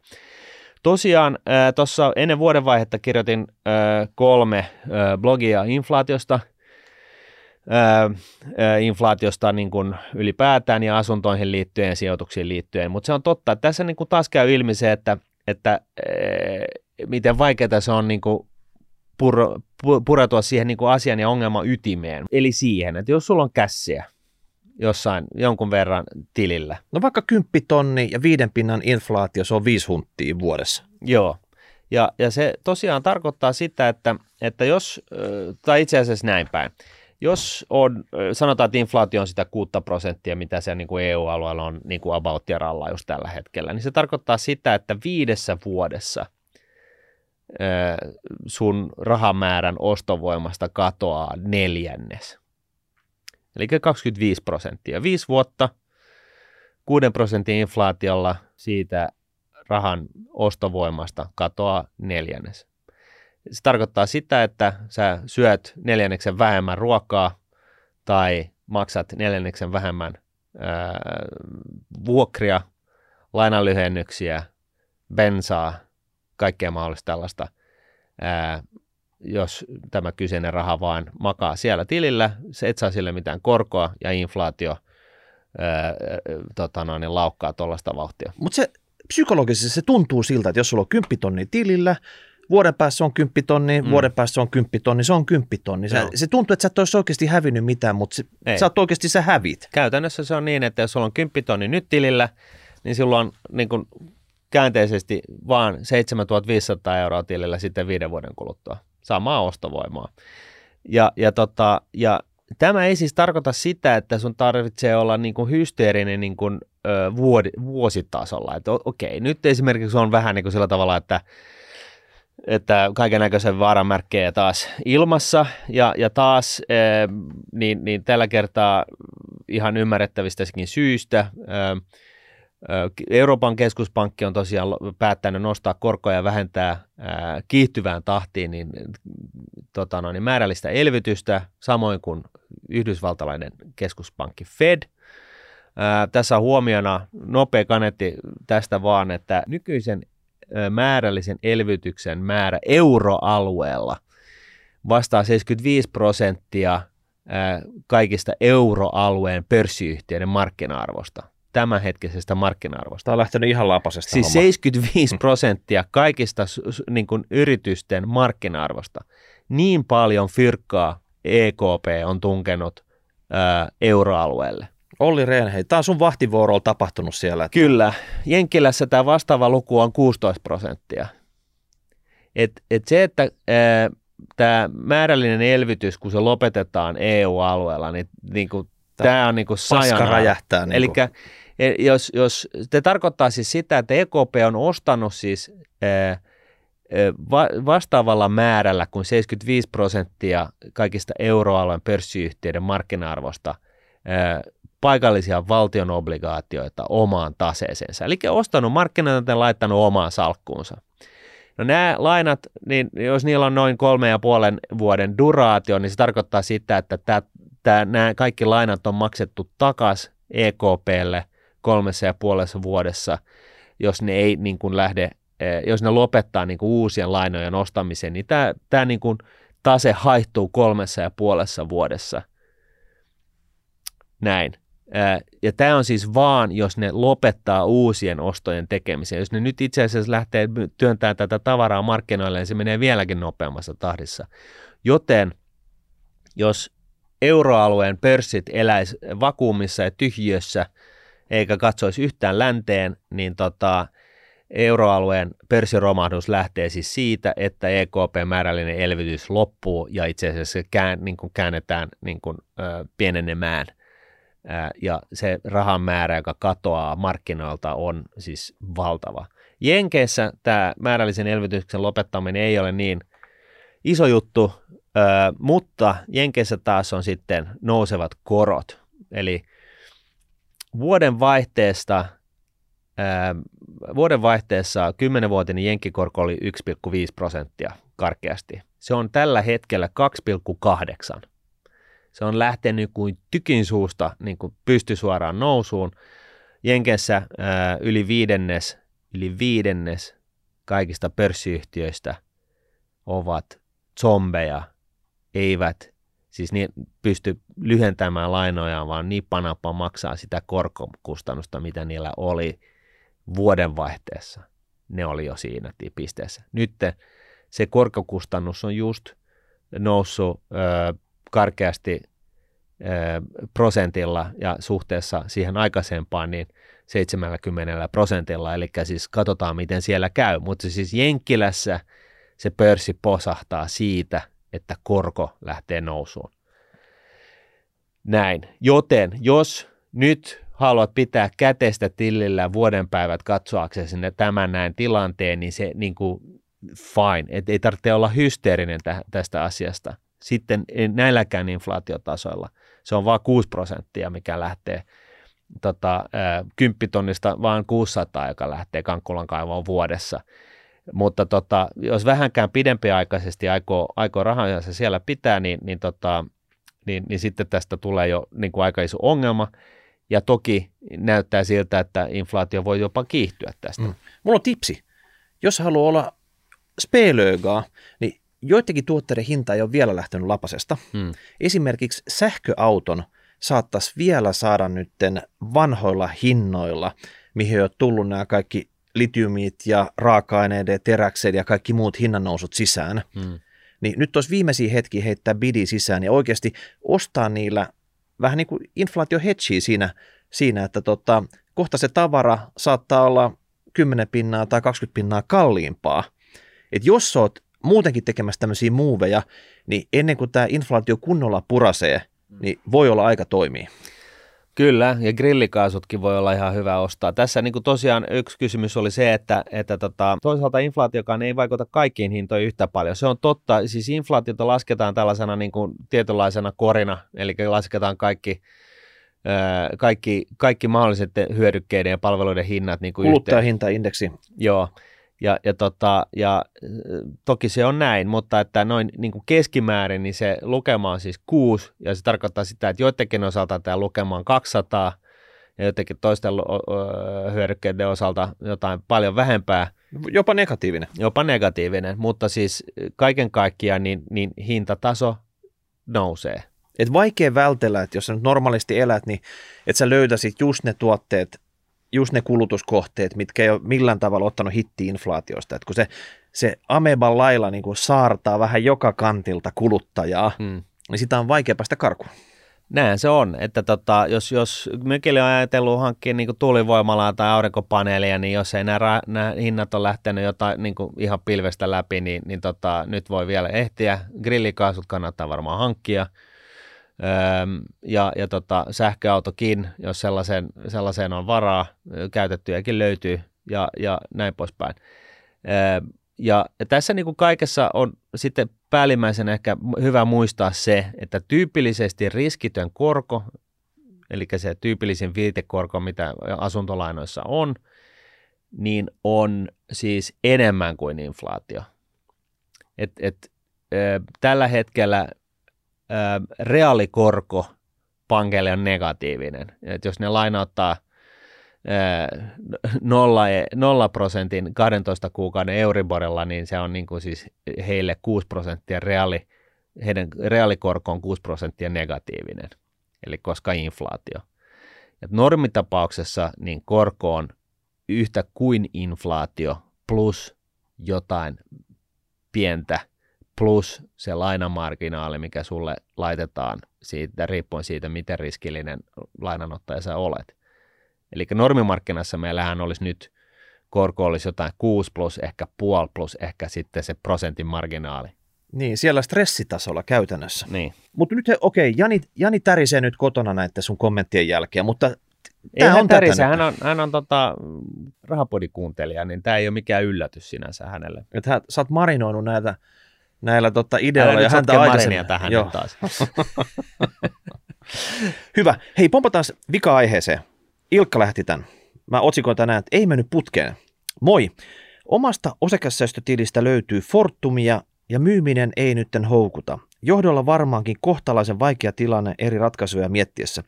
Tosiaan tuossa ennen vuodenvaihetta kirjoitin 3 blogia inflaatiosta. Inflaatiosta niin kuin ylipäätään ja asuntoihin liittyen ja sijoituksiin liittyen, mutta se on totta, että tässä niin kuin taas käy ilmi se, että miten vaikeaa se on niin kuin pureutua siihen niin kuin asian ja ongelman ytimeen, eli siihen, että jos sulla on kässiä jossain jonkun verran tilillä. No vaikka 10 000 ja 5 pinnan inflaatio, se on 5 hunttia vuodessa. Joo. Ja se tosiaan tarkoittaa sitä, että jos, tai itse asiassa näin päin, jos on, sanotaan, että inflaatio on sitä 6%, mitä se niin kuin EU-alueella on niin kuin about ja ralla just tällä hetkellä, niin se tarkoittaa sitä, että 5 vuodessa sun rahamäärän ostovoimasta katoaa 4. Eli 25%. 5 vuotta 6% inflaatiolla siitä rahan ostovoimasta katoaa 4. Se tarkoittaa sitä, että sä syöt 4 vähemmän ruokaa tai maksat neljänneksen vähemmän vuokria, lainanlyhennyksiä, bensaa, kaikkea mahdollista tällaista, jos tämä kyseinen raha vaan makaa siellä tilillä, se et saa sille mitään korkoa ja inflaatio laukkaa tuollaista vauhtia. Mutta se psykologisesti se tuntuu siltä, että jos sulla on 10 000 tilillä, vuoden päässä on 10 000, vuoden päässä on 10 000, se on 10 000. Se tuntuu, että sä et olisi oikeasti hävinnyt mitään, mutta sä oot oikeasti sä hävit. Käytännössä se on niin, että jos sulla on 10 000 nyt tilillä, niin silloin niin kun käänteisesti vaan 7 500 € tilillä sitten 5 vuoden kuluttua. Samaa ostovoimaa. Ja tämä ei siis tarkoita sitä, että sun tarvitsee olla niin kuin hysteerinen niin kuin, vuositasolla. Että okei, nyt esimerkiksi on vähän niin kuin sillä tavalla, että kaikennäköisen vaaranmerkkejä taas ilmassa ja taas niin tällä kertaa ihan ymmärrettävistäkin syystä. Euroopan keskuspankki on tosiaan päättänyt nostaa korkoja ja vähentää kiihtyvään tahtiin niin määrällistä elvytystä, samoin kuin yhdysvaltalainen keskuspankki Fed. Tässä on huomiona nopea kanetti tästä vaan, että nykyisen määrällisen elvytyksen määrä euroalueella vastaa 75% kaikista euroalueen pörssiyhtiöiden markkina-arvosta. Tämänhetkisestä markkina-arvosta. Tämä on lähtenyt ihan lapasesta. Siis 75% kaikista niin kuin, yritysten markkina-arvosta. Niin paljon fyrkkaa EKP on tunkenut euroalueelle. Olli Rehn, hei, tämä on sun vahtivuorolla tapahtunut siellä. Että... Kyllä. Jenkkilässä tämä vastaava luku on 16%. Tämä määrällinen elvytys, kun se lopetetaan EU-alueella, niin kuin tämä on niin kuin räjähtää. Niin elikkä jos te tarkoittaa siis sitä, että EKP on ostanut siis vastaavalla määrällä kuin 75% kaikista euroalueen pörssiyhtiöiden markkina-arvosta paikallisia valtionobligaatioita omaan taseeseensa. Eli ostanut markkinoita ja laittanut omaan salkkuunsa. No nämä lainat, niin jos niillä on noin 3,5 vuoden duraatio, niin se tarkoittaa sitä, että nämä kaikki lainat on maksettu takaisin EKP:lle 3,5 vuodessa, jos ne ei niin kuin jos ne lopettaa niin kuin uusien lainojen ostamisen, niin tämä niin kuin tase haihtuu 3,5 vuodessa. Näin. Ja tämä on siis vaan, jos ne lopettaa uusien ostojen tekemisen. Jos ne nyt itse asiassa lähtee työntämään tätä tavaraa markkinoille, niin se menee vieläkin nopeammassa tahdissa. Joten jos euroalueen pörssit eläisi vakuumissa ja tyhjiössä, eikä katsoisi yhtään länteen, niin euroalueen pörssiromahdus lähtee siis siitä, että EKP-määrällinen elvytys loppuu ja itse asiassa se käännetään niin kuin, pienenemään. Ja se rahan määrä, joka katoaa markkinoilta, on siis valtava. Jenkeissä tämä määrällisen elvytyksen lopettaminen ei ole niin iso juttu, mutta Jenkeissä taas on sitten nousevat korot. Eli vuodenvaihteessa 10-vuotinen jenkkikorko oli 1,5% karkeasti. Se on tällä hetkellä 2,8. Se on lähtenyt kuin tykin suusta niin kuin pystysuoraan nousuun. Jenkeissä yli viidennes kaikista pörssiyhtiöistä ovat zombeja, eivät siis pysty lyhentämään lainojaan, vaan nipanapa maksaa sitä korkokustannusta, mitä niillä oli vuodenvaihteessa. Ne oli jo siinä pisteessä. Nyt se korkokustannus on just noussut karkeasti prosentilla ja suhteessa siihen aikaisempaan niin 70%, eli siis katsotaan, miten siellä käy. Mutta siis Jenkkilässä se pörssi posahtaa siitä, että korko lähtee nousuun. Näin. Joten jos nyt haluat pitää käteistä tilillä vuodenpäivät katsoaksesi tämän näin tilanteen, niin se niin kuin fine. Et ei tarvitse olla hysteerinen tästä asiasta. Sitten näilläkään inflaatiotasoilla. Se on vain 6%, mikä lähtee 10 000:sta, vaan 600, joka lähtee kankkulan kaivoon vuodessa. Mutta jos vähänkään pidempiaikaisesti aikoo rahansa siellä pitää, niin niin sitten tästä tulee jo niin kuin aika iso ongelma. Ja toki näyttää siltä, että inflaatio voi jopa kiihtyä tästä. Mm. Mulla on tipsi. Jos haluaa olla spelöögaa, niin joidenkin tuotteiden hinta ei ole vielä lähtenyt lapasesta. Mm. Esimerkiksi sähköauton saattaisi vielä saada nytten vanhoilla hinnoilla, mihin ei ole tullut nämä kaikki litiumit ja raaka-aineiden ja teräkset ja kaikki muut hinnannousut sisään. Mm. Niin nyt olisi viimeisiä hetkiä heittää bidi sisään ja oikeasti ostaa niillä vähän niin kuin inflaatiohedgiä siinä että kohta se tavara saattaa olla 10% tai 20% kalliimpaa. Et jos olet muutenkin tekemässä tämmöisiä muuveja, niin ennen kuin tämä inflaatio kunnolla purasee, niin voi olla aika toimia. Kyllä, ja grillikaasutkin voi olla ihan hyvä ostaa. Tässä niin kuin tosiaan yksi kysymys oli se, että toisaalta inflaatiokaan ei vaikuta kaikkiin hintoihin yhtä paljon. Se on totta, siis inflaatiota lasketaan tällaisena niin kuin tietynlaisena korina, eli lasketaan kaikki mahdolliset hyödykkeiden ja palveluiden hinnat. Niin kuin kuluttajahintaindeksi. Joo, ja toki se on näin, mutta että noin niin kuin keskimäärin niin se lukema on siis 6, ja se tarkoittaa sitä, että joidenkin osalta tämä lukema on 200, ja joidenkin toisten hyödykkeiden osalta jotain paljon vähempää. Jopa negatiivinen, mutta siis kaiken kaikkiaan niin hintataso nousee. Et vaikea vältellä, että jos sä nyt normaalisti elät, niin et sä löytäisit just ne tuotteet, just ne kulutuskohteet, mitkä ei ole millään tavalla ottanut hitti inflaatiosta. Että kun se ameban lailla niin kuin saartaa vähän joka kantilta kuluttajaa, niin sitä on vaikea päästä karkuun. Näin se on, että jos mökille on ajatellut hankkia niin kuin tuulivoimalaa tai aurinkopaneelia, niin jos ei nämä hinnat ole lähtenyt jotain niin kuin ihan pilvestä läpi, niin nyt voi vielä ehtiä. Grillikaasut kannattaa varmaan hankkia. Ja sähköautokin, jos sellaiseen on varaa, käytettyjäkin löytyy ja näin poispäin. Ja tässä niin kuin kaikessa on sitten päällimmäisenä ehkä hyvä muistaa se, että tyypillisesti riskitön korko, eli se tyypillisin viitekorko, mitä asuntolainoissa on, niin on siis enemmän kuin inflaatio. Tällä hetkellä reaalikorko pankeille on negatiivinen. Et jos ne lainauttaa 0% 12 kuukauden euriborilla, niin se on niin kuin siis heille 6% heidän reaalikorko on 6% negatiivinen, eli koska inflaatio. Et normitapauksessa niin korko on yhtä kuin inflaatio plus jotain pientä, plus se lainamarginaali, mikä sulle laitetaan siitä, riippuen siitä, miten riskillinen lainanottaja sä olet. Eli normimarkkinassa meillähän olisi nyt, korko olisi jotain 6 plus, ehkä puoli plus, ehkä sitten se prosentin marginaali. Niin, siellä stressitasolla käytännössä. Niin. Mutta nyt, Jani tärisee nyt kotona näiden sun kommenttien jälkeen, mutta tämä on tärisee. Hän on rahapodikuuntelija, niin tämä ei ole mikään yllätys sinänsä hänelle. Että sä oot marinoinut näillä ideoilla ja häntä aikaisemmin. Tähän taas. Hyvä. Hei, pompataan vika-aiheeseen. Ilkka lähti tämän. Mä otsikoin tänään, että ei mennyt putkeen. Moi. Omasta osakesäästötilistä löytyy Fortumia ja myyminen ei nytten houkuta. Johdolla varmaankin kohtalaisen vaikea tilanne eri ratkaisuja miettiessä.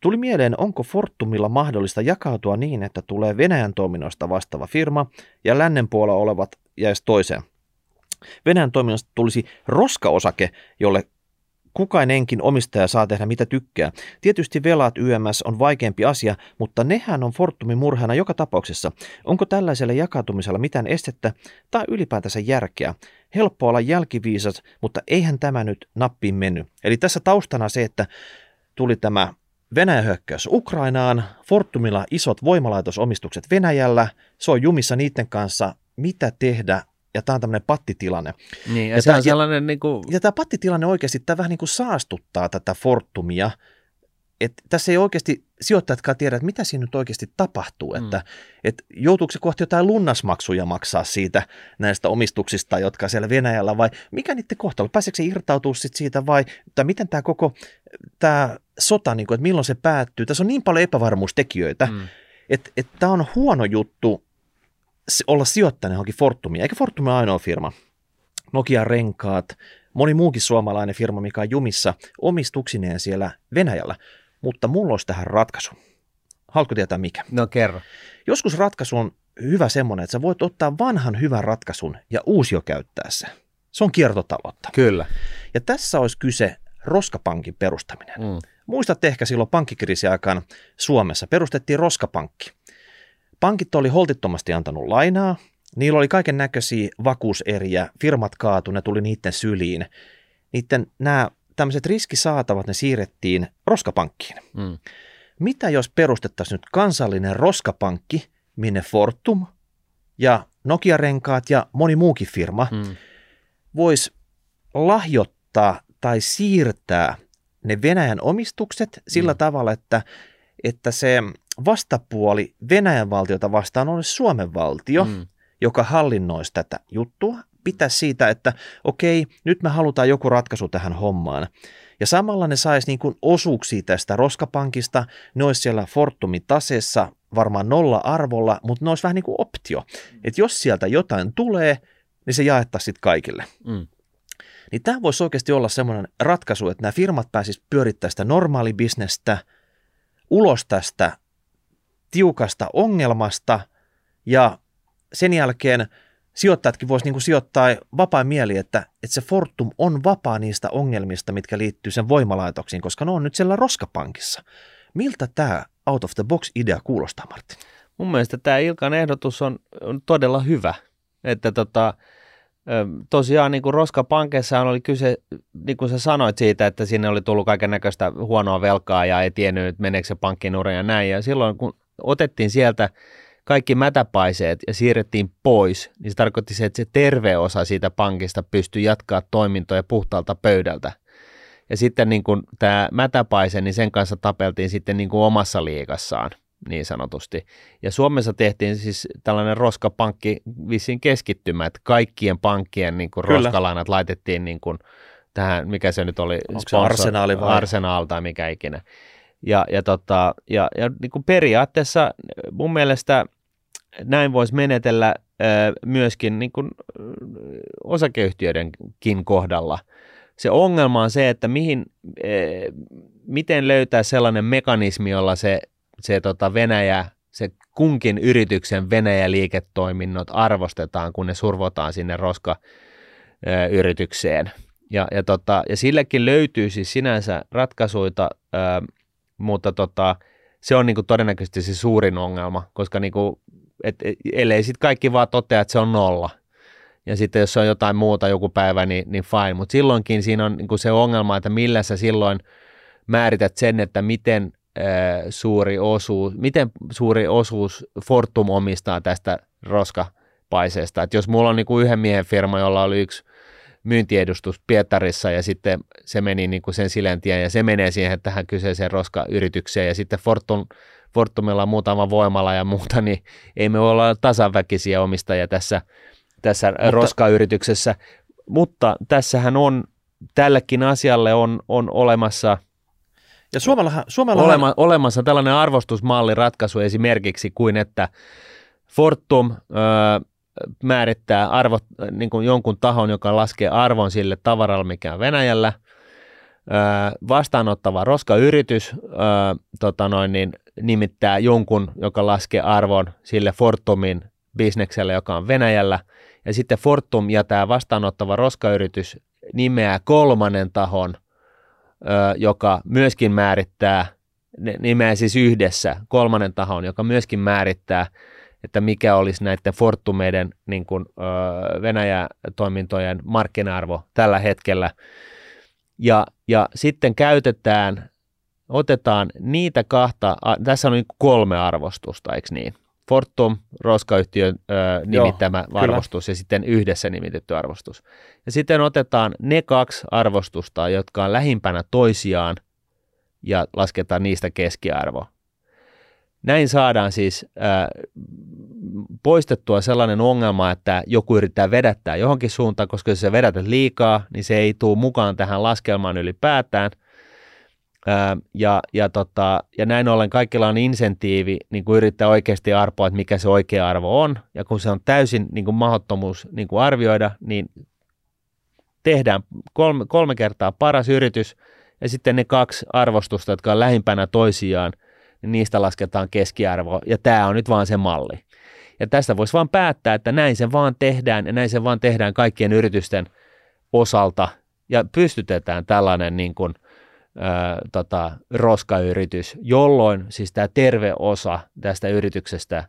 Tuli mieleen, onko Fortumilla mahdollista jakautua niin, että tulee Venäjän toiminnoista vastaava firma ja lännen puolella olevat jäisi toiseen. Venäjän toiminnasta tulisi roskaosake, jolle kukainenkin omistaja saa tehdä mitä tykkää. Tietysti velat YMS on vaikeampi asia, mutta nehän on Fortumin murhana joka tapauksessa. Onko tällaisella jakautumisella mitään estettä tai ylipäätänsä järkeä? Helppo olla jälkiviisas, mutta eihän tämä nyt nappiin mennyt. Eli tässä taustana se, että tuli tämä Venäjän hyökkäys Ukrainaan, Fortumilla isot voimalaitosomistukset Venäjällä, se on jumissa niiden kanssa, mitä tehdä. Ja tämä on tämmöinen pattitilanne. Niin, ja tämä on sellainen niin kuin... ja tämä pattitilanne oikeasti, tämä vähän niin kuin saastuttaa tätä Fortumia. Että tässä ei oikeasti sijoittajatkaan tiedä, että mitä siinä nyt oikeasti tapahtuu. Että joutuuko se kohti jotain lunnasmaksuja maksaa siitä näistä omistuksista, jotka siellä Venäjällä, vai mikä niiden kohtalo? Pääseekö se irtautua sitten siitä, vai tai miten tämä koko tämä sota, niin kuin, että milloin se päättyy? Tässä on niin paljon epävarmuustekijöitä, että tämä on huono juttu olla sijoittajana johonkin Fortumia, eikä Fortum ainoa firma. Nokia-renkaat, Moni muukin suomalainen firma, mikä on jumissa omistuksineen siellä Venäjällä, mutta mulla olisi tähän ratkaisu. Haluatko tietää mikä? No kerro. Joskus ratkaisu on hyvä semmoinen, että sä voit ottaa vanhan hyvän ratkaisun ja uusiokäyttää se. Se on kiertotaloutta. Kyllä. Ja tässä olisi kyse roskapankin perustaminen. Mm. Muistatte ehkä silloin pankkikriisin aikaan Suomessa perustettiin roskapankki. Pankit oli holtittomasti antanut lainaa, niillä oli kaiken näköisiä vakuuseriä, firmat kaatu, ne tuli niiden syliin. Niiden nämä tämmöiset riskisaatavat, ne siirrettiin roskapankkiin. Mm. Mitä jos perustettaisiin nyt kansallinen roskapankki, minne Fortum ja Nokia-renkaat ja moni muukin firma voisi lahjoittaa tai siirtää ne Venäjän omistukset sillä tavalla, että se vastapuoli Venäjän valtiota vastaan olisi Suomen valtio, joka hallinnoisi tätä juttua, pitäisi siitä, että okei, nyt me halutaan joku ratkaisu tähän hommaan. Ja samalla ne saisi niin kuin osuuksia tästä roskapankista, ne olisi siellä Fortumin taseessa varmaan nolla arvolla, mutta ne olisi vähän niin kuin optio. Että jos sieltä jotain tulee, niin se jaettaisiin sitten kaikille. Niin tämä voisi oikeasti olla semmoinen ratkaisu, että nämä firmat pääsisivät pyörittämään sitä normaalibisnestä ulos tästä tiukasta ongelmasta ja sen jälkeen sijoittajatkin voisivat niin sijoittaa vapaa mieli, että se Fortum on vapaa niistä ongelmista, mitkä liittyy sen voimalaitoksiin, koska ne on nyt siellä roskapankissa. Miltä tämä out of the box idea kuulostaa, Martin? Mun mielestä tämä Ilkan ehdotus on todella hyvä, että tosiaan niin kuin roskapankissa oli kyse, niin kuin sä sanoit siitä, että sinne oli tullut kaiken näköistä huonoa velkaa ja ei tiennyt, että meneekö se pankkinurin ja näin. Ja silloin kun otettiin sieltä kaikki mätäpaiseet ja siirrettiin pois, niin se tarkoitti se, että se terve osa siitä pankista pystyi jatkaa toimintoja puhtaalta pöydältä. Ja sitten niin kuin tämä mätäpaise, niin sen kanssa tapeltiin sitten niin kuin omassa liikassaan. Niin sanotusti. Ja Suomessa tehtiin siis tällainen roskapankki vissiin keskittymä, että kaikkien pankkien niin kuin roskalainat laitettiin niin kuin tähän, mikä se nyt oli, Arsenaali tai mikä ikinä. Ja niin kuin periaatteessa mun mielestä näin voisi menetellä myöskin niin kuin osakeyhtiöidenkin kohdalla. Se ongelma on se, että miten löytää sellainen mekanismi, jolla se kunkin yrityksen Venäjä-liiketoiminnot arvostetaan, kun ne survotaan sinne roskayritykseen. Ja silläkin löytyy siis sinänsä ratkaisuja, mutta se on niinku todennäköisesti se suurin ongelma, koska niinku, ellei sitten kaikki vaan totea, että se on nolla. Ja sitten jos se on jotain muuta joku päivä, niin fine. Mutta silloinkin siinä on niinku se ongelma, että millä sä silloin määrität sen, että miten suuri osuus Fortum omistaa tästä roskapaiseesta. Et jos mulla on niinku yhden miehen firma, jolla oli yksi myyntiedustus Pietarissa ja sitten se meni niinku sen silentien ja se menee siihen tähän kyseiseen roskayritykseen ja sitten Fortumilla on muutama voimala ja muuta, niin ei me olla tasaväkisiä omistajia tässä roskayrityksessä. Mutta tässähän tällekin asialle on olemassa... Ja olemassa tällainen arvostusmalliratkaisu esimerkiksi kuin, että Fortum määrittää arvot, niin kuin jonkun tahon, joka laskee arvon sille tavaralle, mikä on Venäjällä. Vastaanottava roskayritys nimittää jonkun, joka laskee arvon sille Fortumin bisnekselle, joka on Venäjällä. Ja sitten Fortum ja tämä vastaanottava roskayritys nimeää kolmannen tahon, joka myöskin määrittää, nimeä siis yhdessä, kolmannen tahon, joka myöskin määrittää, että mikä olisi näiden Fortumeiden niin kuin Venäjä-toimintojen markkina-arvo tällä hetkellä. Ja sitten otetaan niitä kahta, tässä on kolme arvostusta, eikö niin? Fortum, roskayhtiön nimittämä arvostus ja sitten yhdessä nimitetty arvostus. Ja sitten otetaan ne kaksi arvostusta, jotka on lähimpänä toisiaan ja lasketaan niistä keskiarvo. Näin saadaan siis poistettua sellainen ongelma, että joku yrittää vedättää johonkin suuntaan, koska jos sä vedätät liikaa, niin se ei tule mukaan tähän laskelmaan ylipäätään. Ja näin ollen kaikilla on insentiivi niin kuin yrittää oikeasti arpoa, että mikä se oikea arvo on. Ja kun se on täysin niin kuin mahdottomuus niin kuin arvioida, niin tehdään kolme kertaa paras yritys ja sitten ne kaksi arvostusta, jotka on lähimpänä toisiaan, niin niistä lasketaan keskiarvo ja tämä on nyt vaan se malli. Ja tästä voisi vaan päättää, että näin sen vaan tehdään ja näin sen vaan tehdään kaikkien yritysten osalta ja pystytetään tällainen niin kuin, roskayritys, jolloin siis tämä terve osa tästä yrityksestä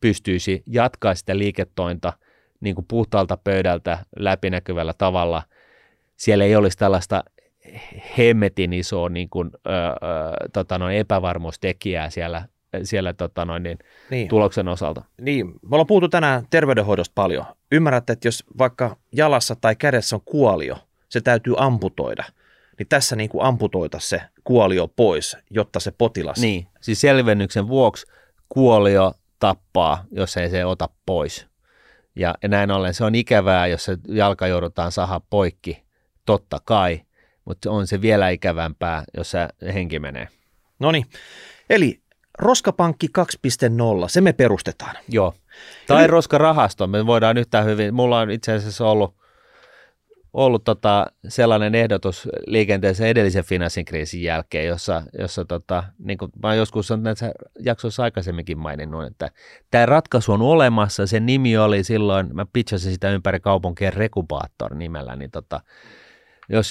pystyisi jatkaa sitä liiketointa niin kuin puhtaalta pöydältä läpinäkyvällä tavalla. Siellä ei olisi tällaista hemmetin isoa niin kuin, epävarmuustekijää siellä tuloksen osalta. Niin, me ollaan puhuttu tänään terveydenhoidosta paljon. Ymmärrätte, että jos vaikka jalassa tai kädessä on kuolio, se täytyy amputoida, niin tässä niin kuin amputoita se kuolio pois, jotta se potilas... Niin, siis selvennyksen vuoksi kuolio tappaa, jos ei se ota pois. Ja näin ollen se on ikävää, jos se jalka joudutaan saha poikki, totta kai, mutta on se vielä ikävämpää, jos se henki menee. Noniin, eli... Roskapankki 2.0, se me perustetaan. Joo. Tai roskarahasto, me voidaan yhtään hyvin. Mulla on itse asiassa ollut sellainen ehdotus liikenteessä edellisen finanssikriisin jälkeen, jossa niin kuin mä joskus on näissä jaksoissa aikaisemminkin maininnut, että tämä ratkaisu on olemassa, sen nimi oli silloin, mä pitchasin sitä ympäri kaupunkia Recubator nimellä, niin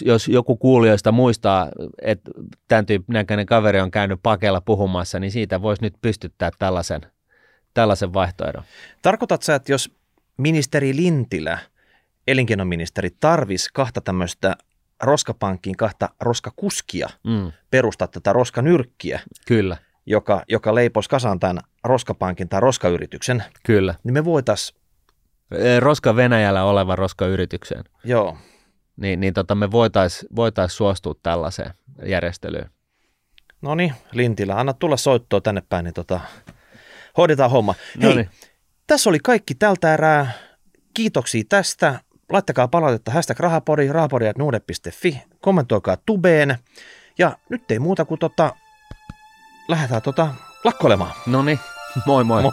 Jos joku kuulijoista muistaa, että tämän tyyppinen kaveri on käynyt pakeilla puhumassa, niin siitä voisi nyt pystyttää tällaisen vaihtoehdon. Tarkoitatko sä, että jos ministeri Lintilä, elinkeinoministeri, tarvisi kahta tämmöistä roskapankkiin, kahta roskakuskia perustaa tätä roskanyrkkiä, kyllä, joka leipoisi kasaan tämän roskapankin tai roskayrityksen, kyllä, niin me voitaisiin... Roska Venäjällä olevan roskayritykseen. Joo. Niin, me voitaisiin suostua tällaiseen järjestelyyn. No niin, Lintilä, anna tulla soittoa tänne päin, niin hoidetaan homma. Noniin. Hei, tässä oli kaikki tältä erää. Kiitoksia tästä. Laittakaa palautetta #rahapodi, rahapodi@nuude.fi. Kommentoikaa tubeen. Ja nyt ei muuta kuin lähdetään lakkoilemaan. No niin, moi moi. Moi.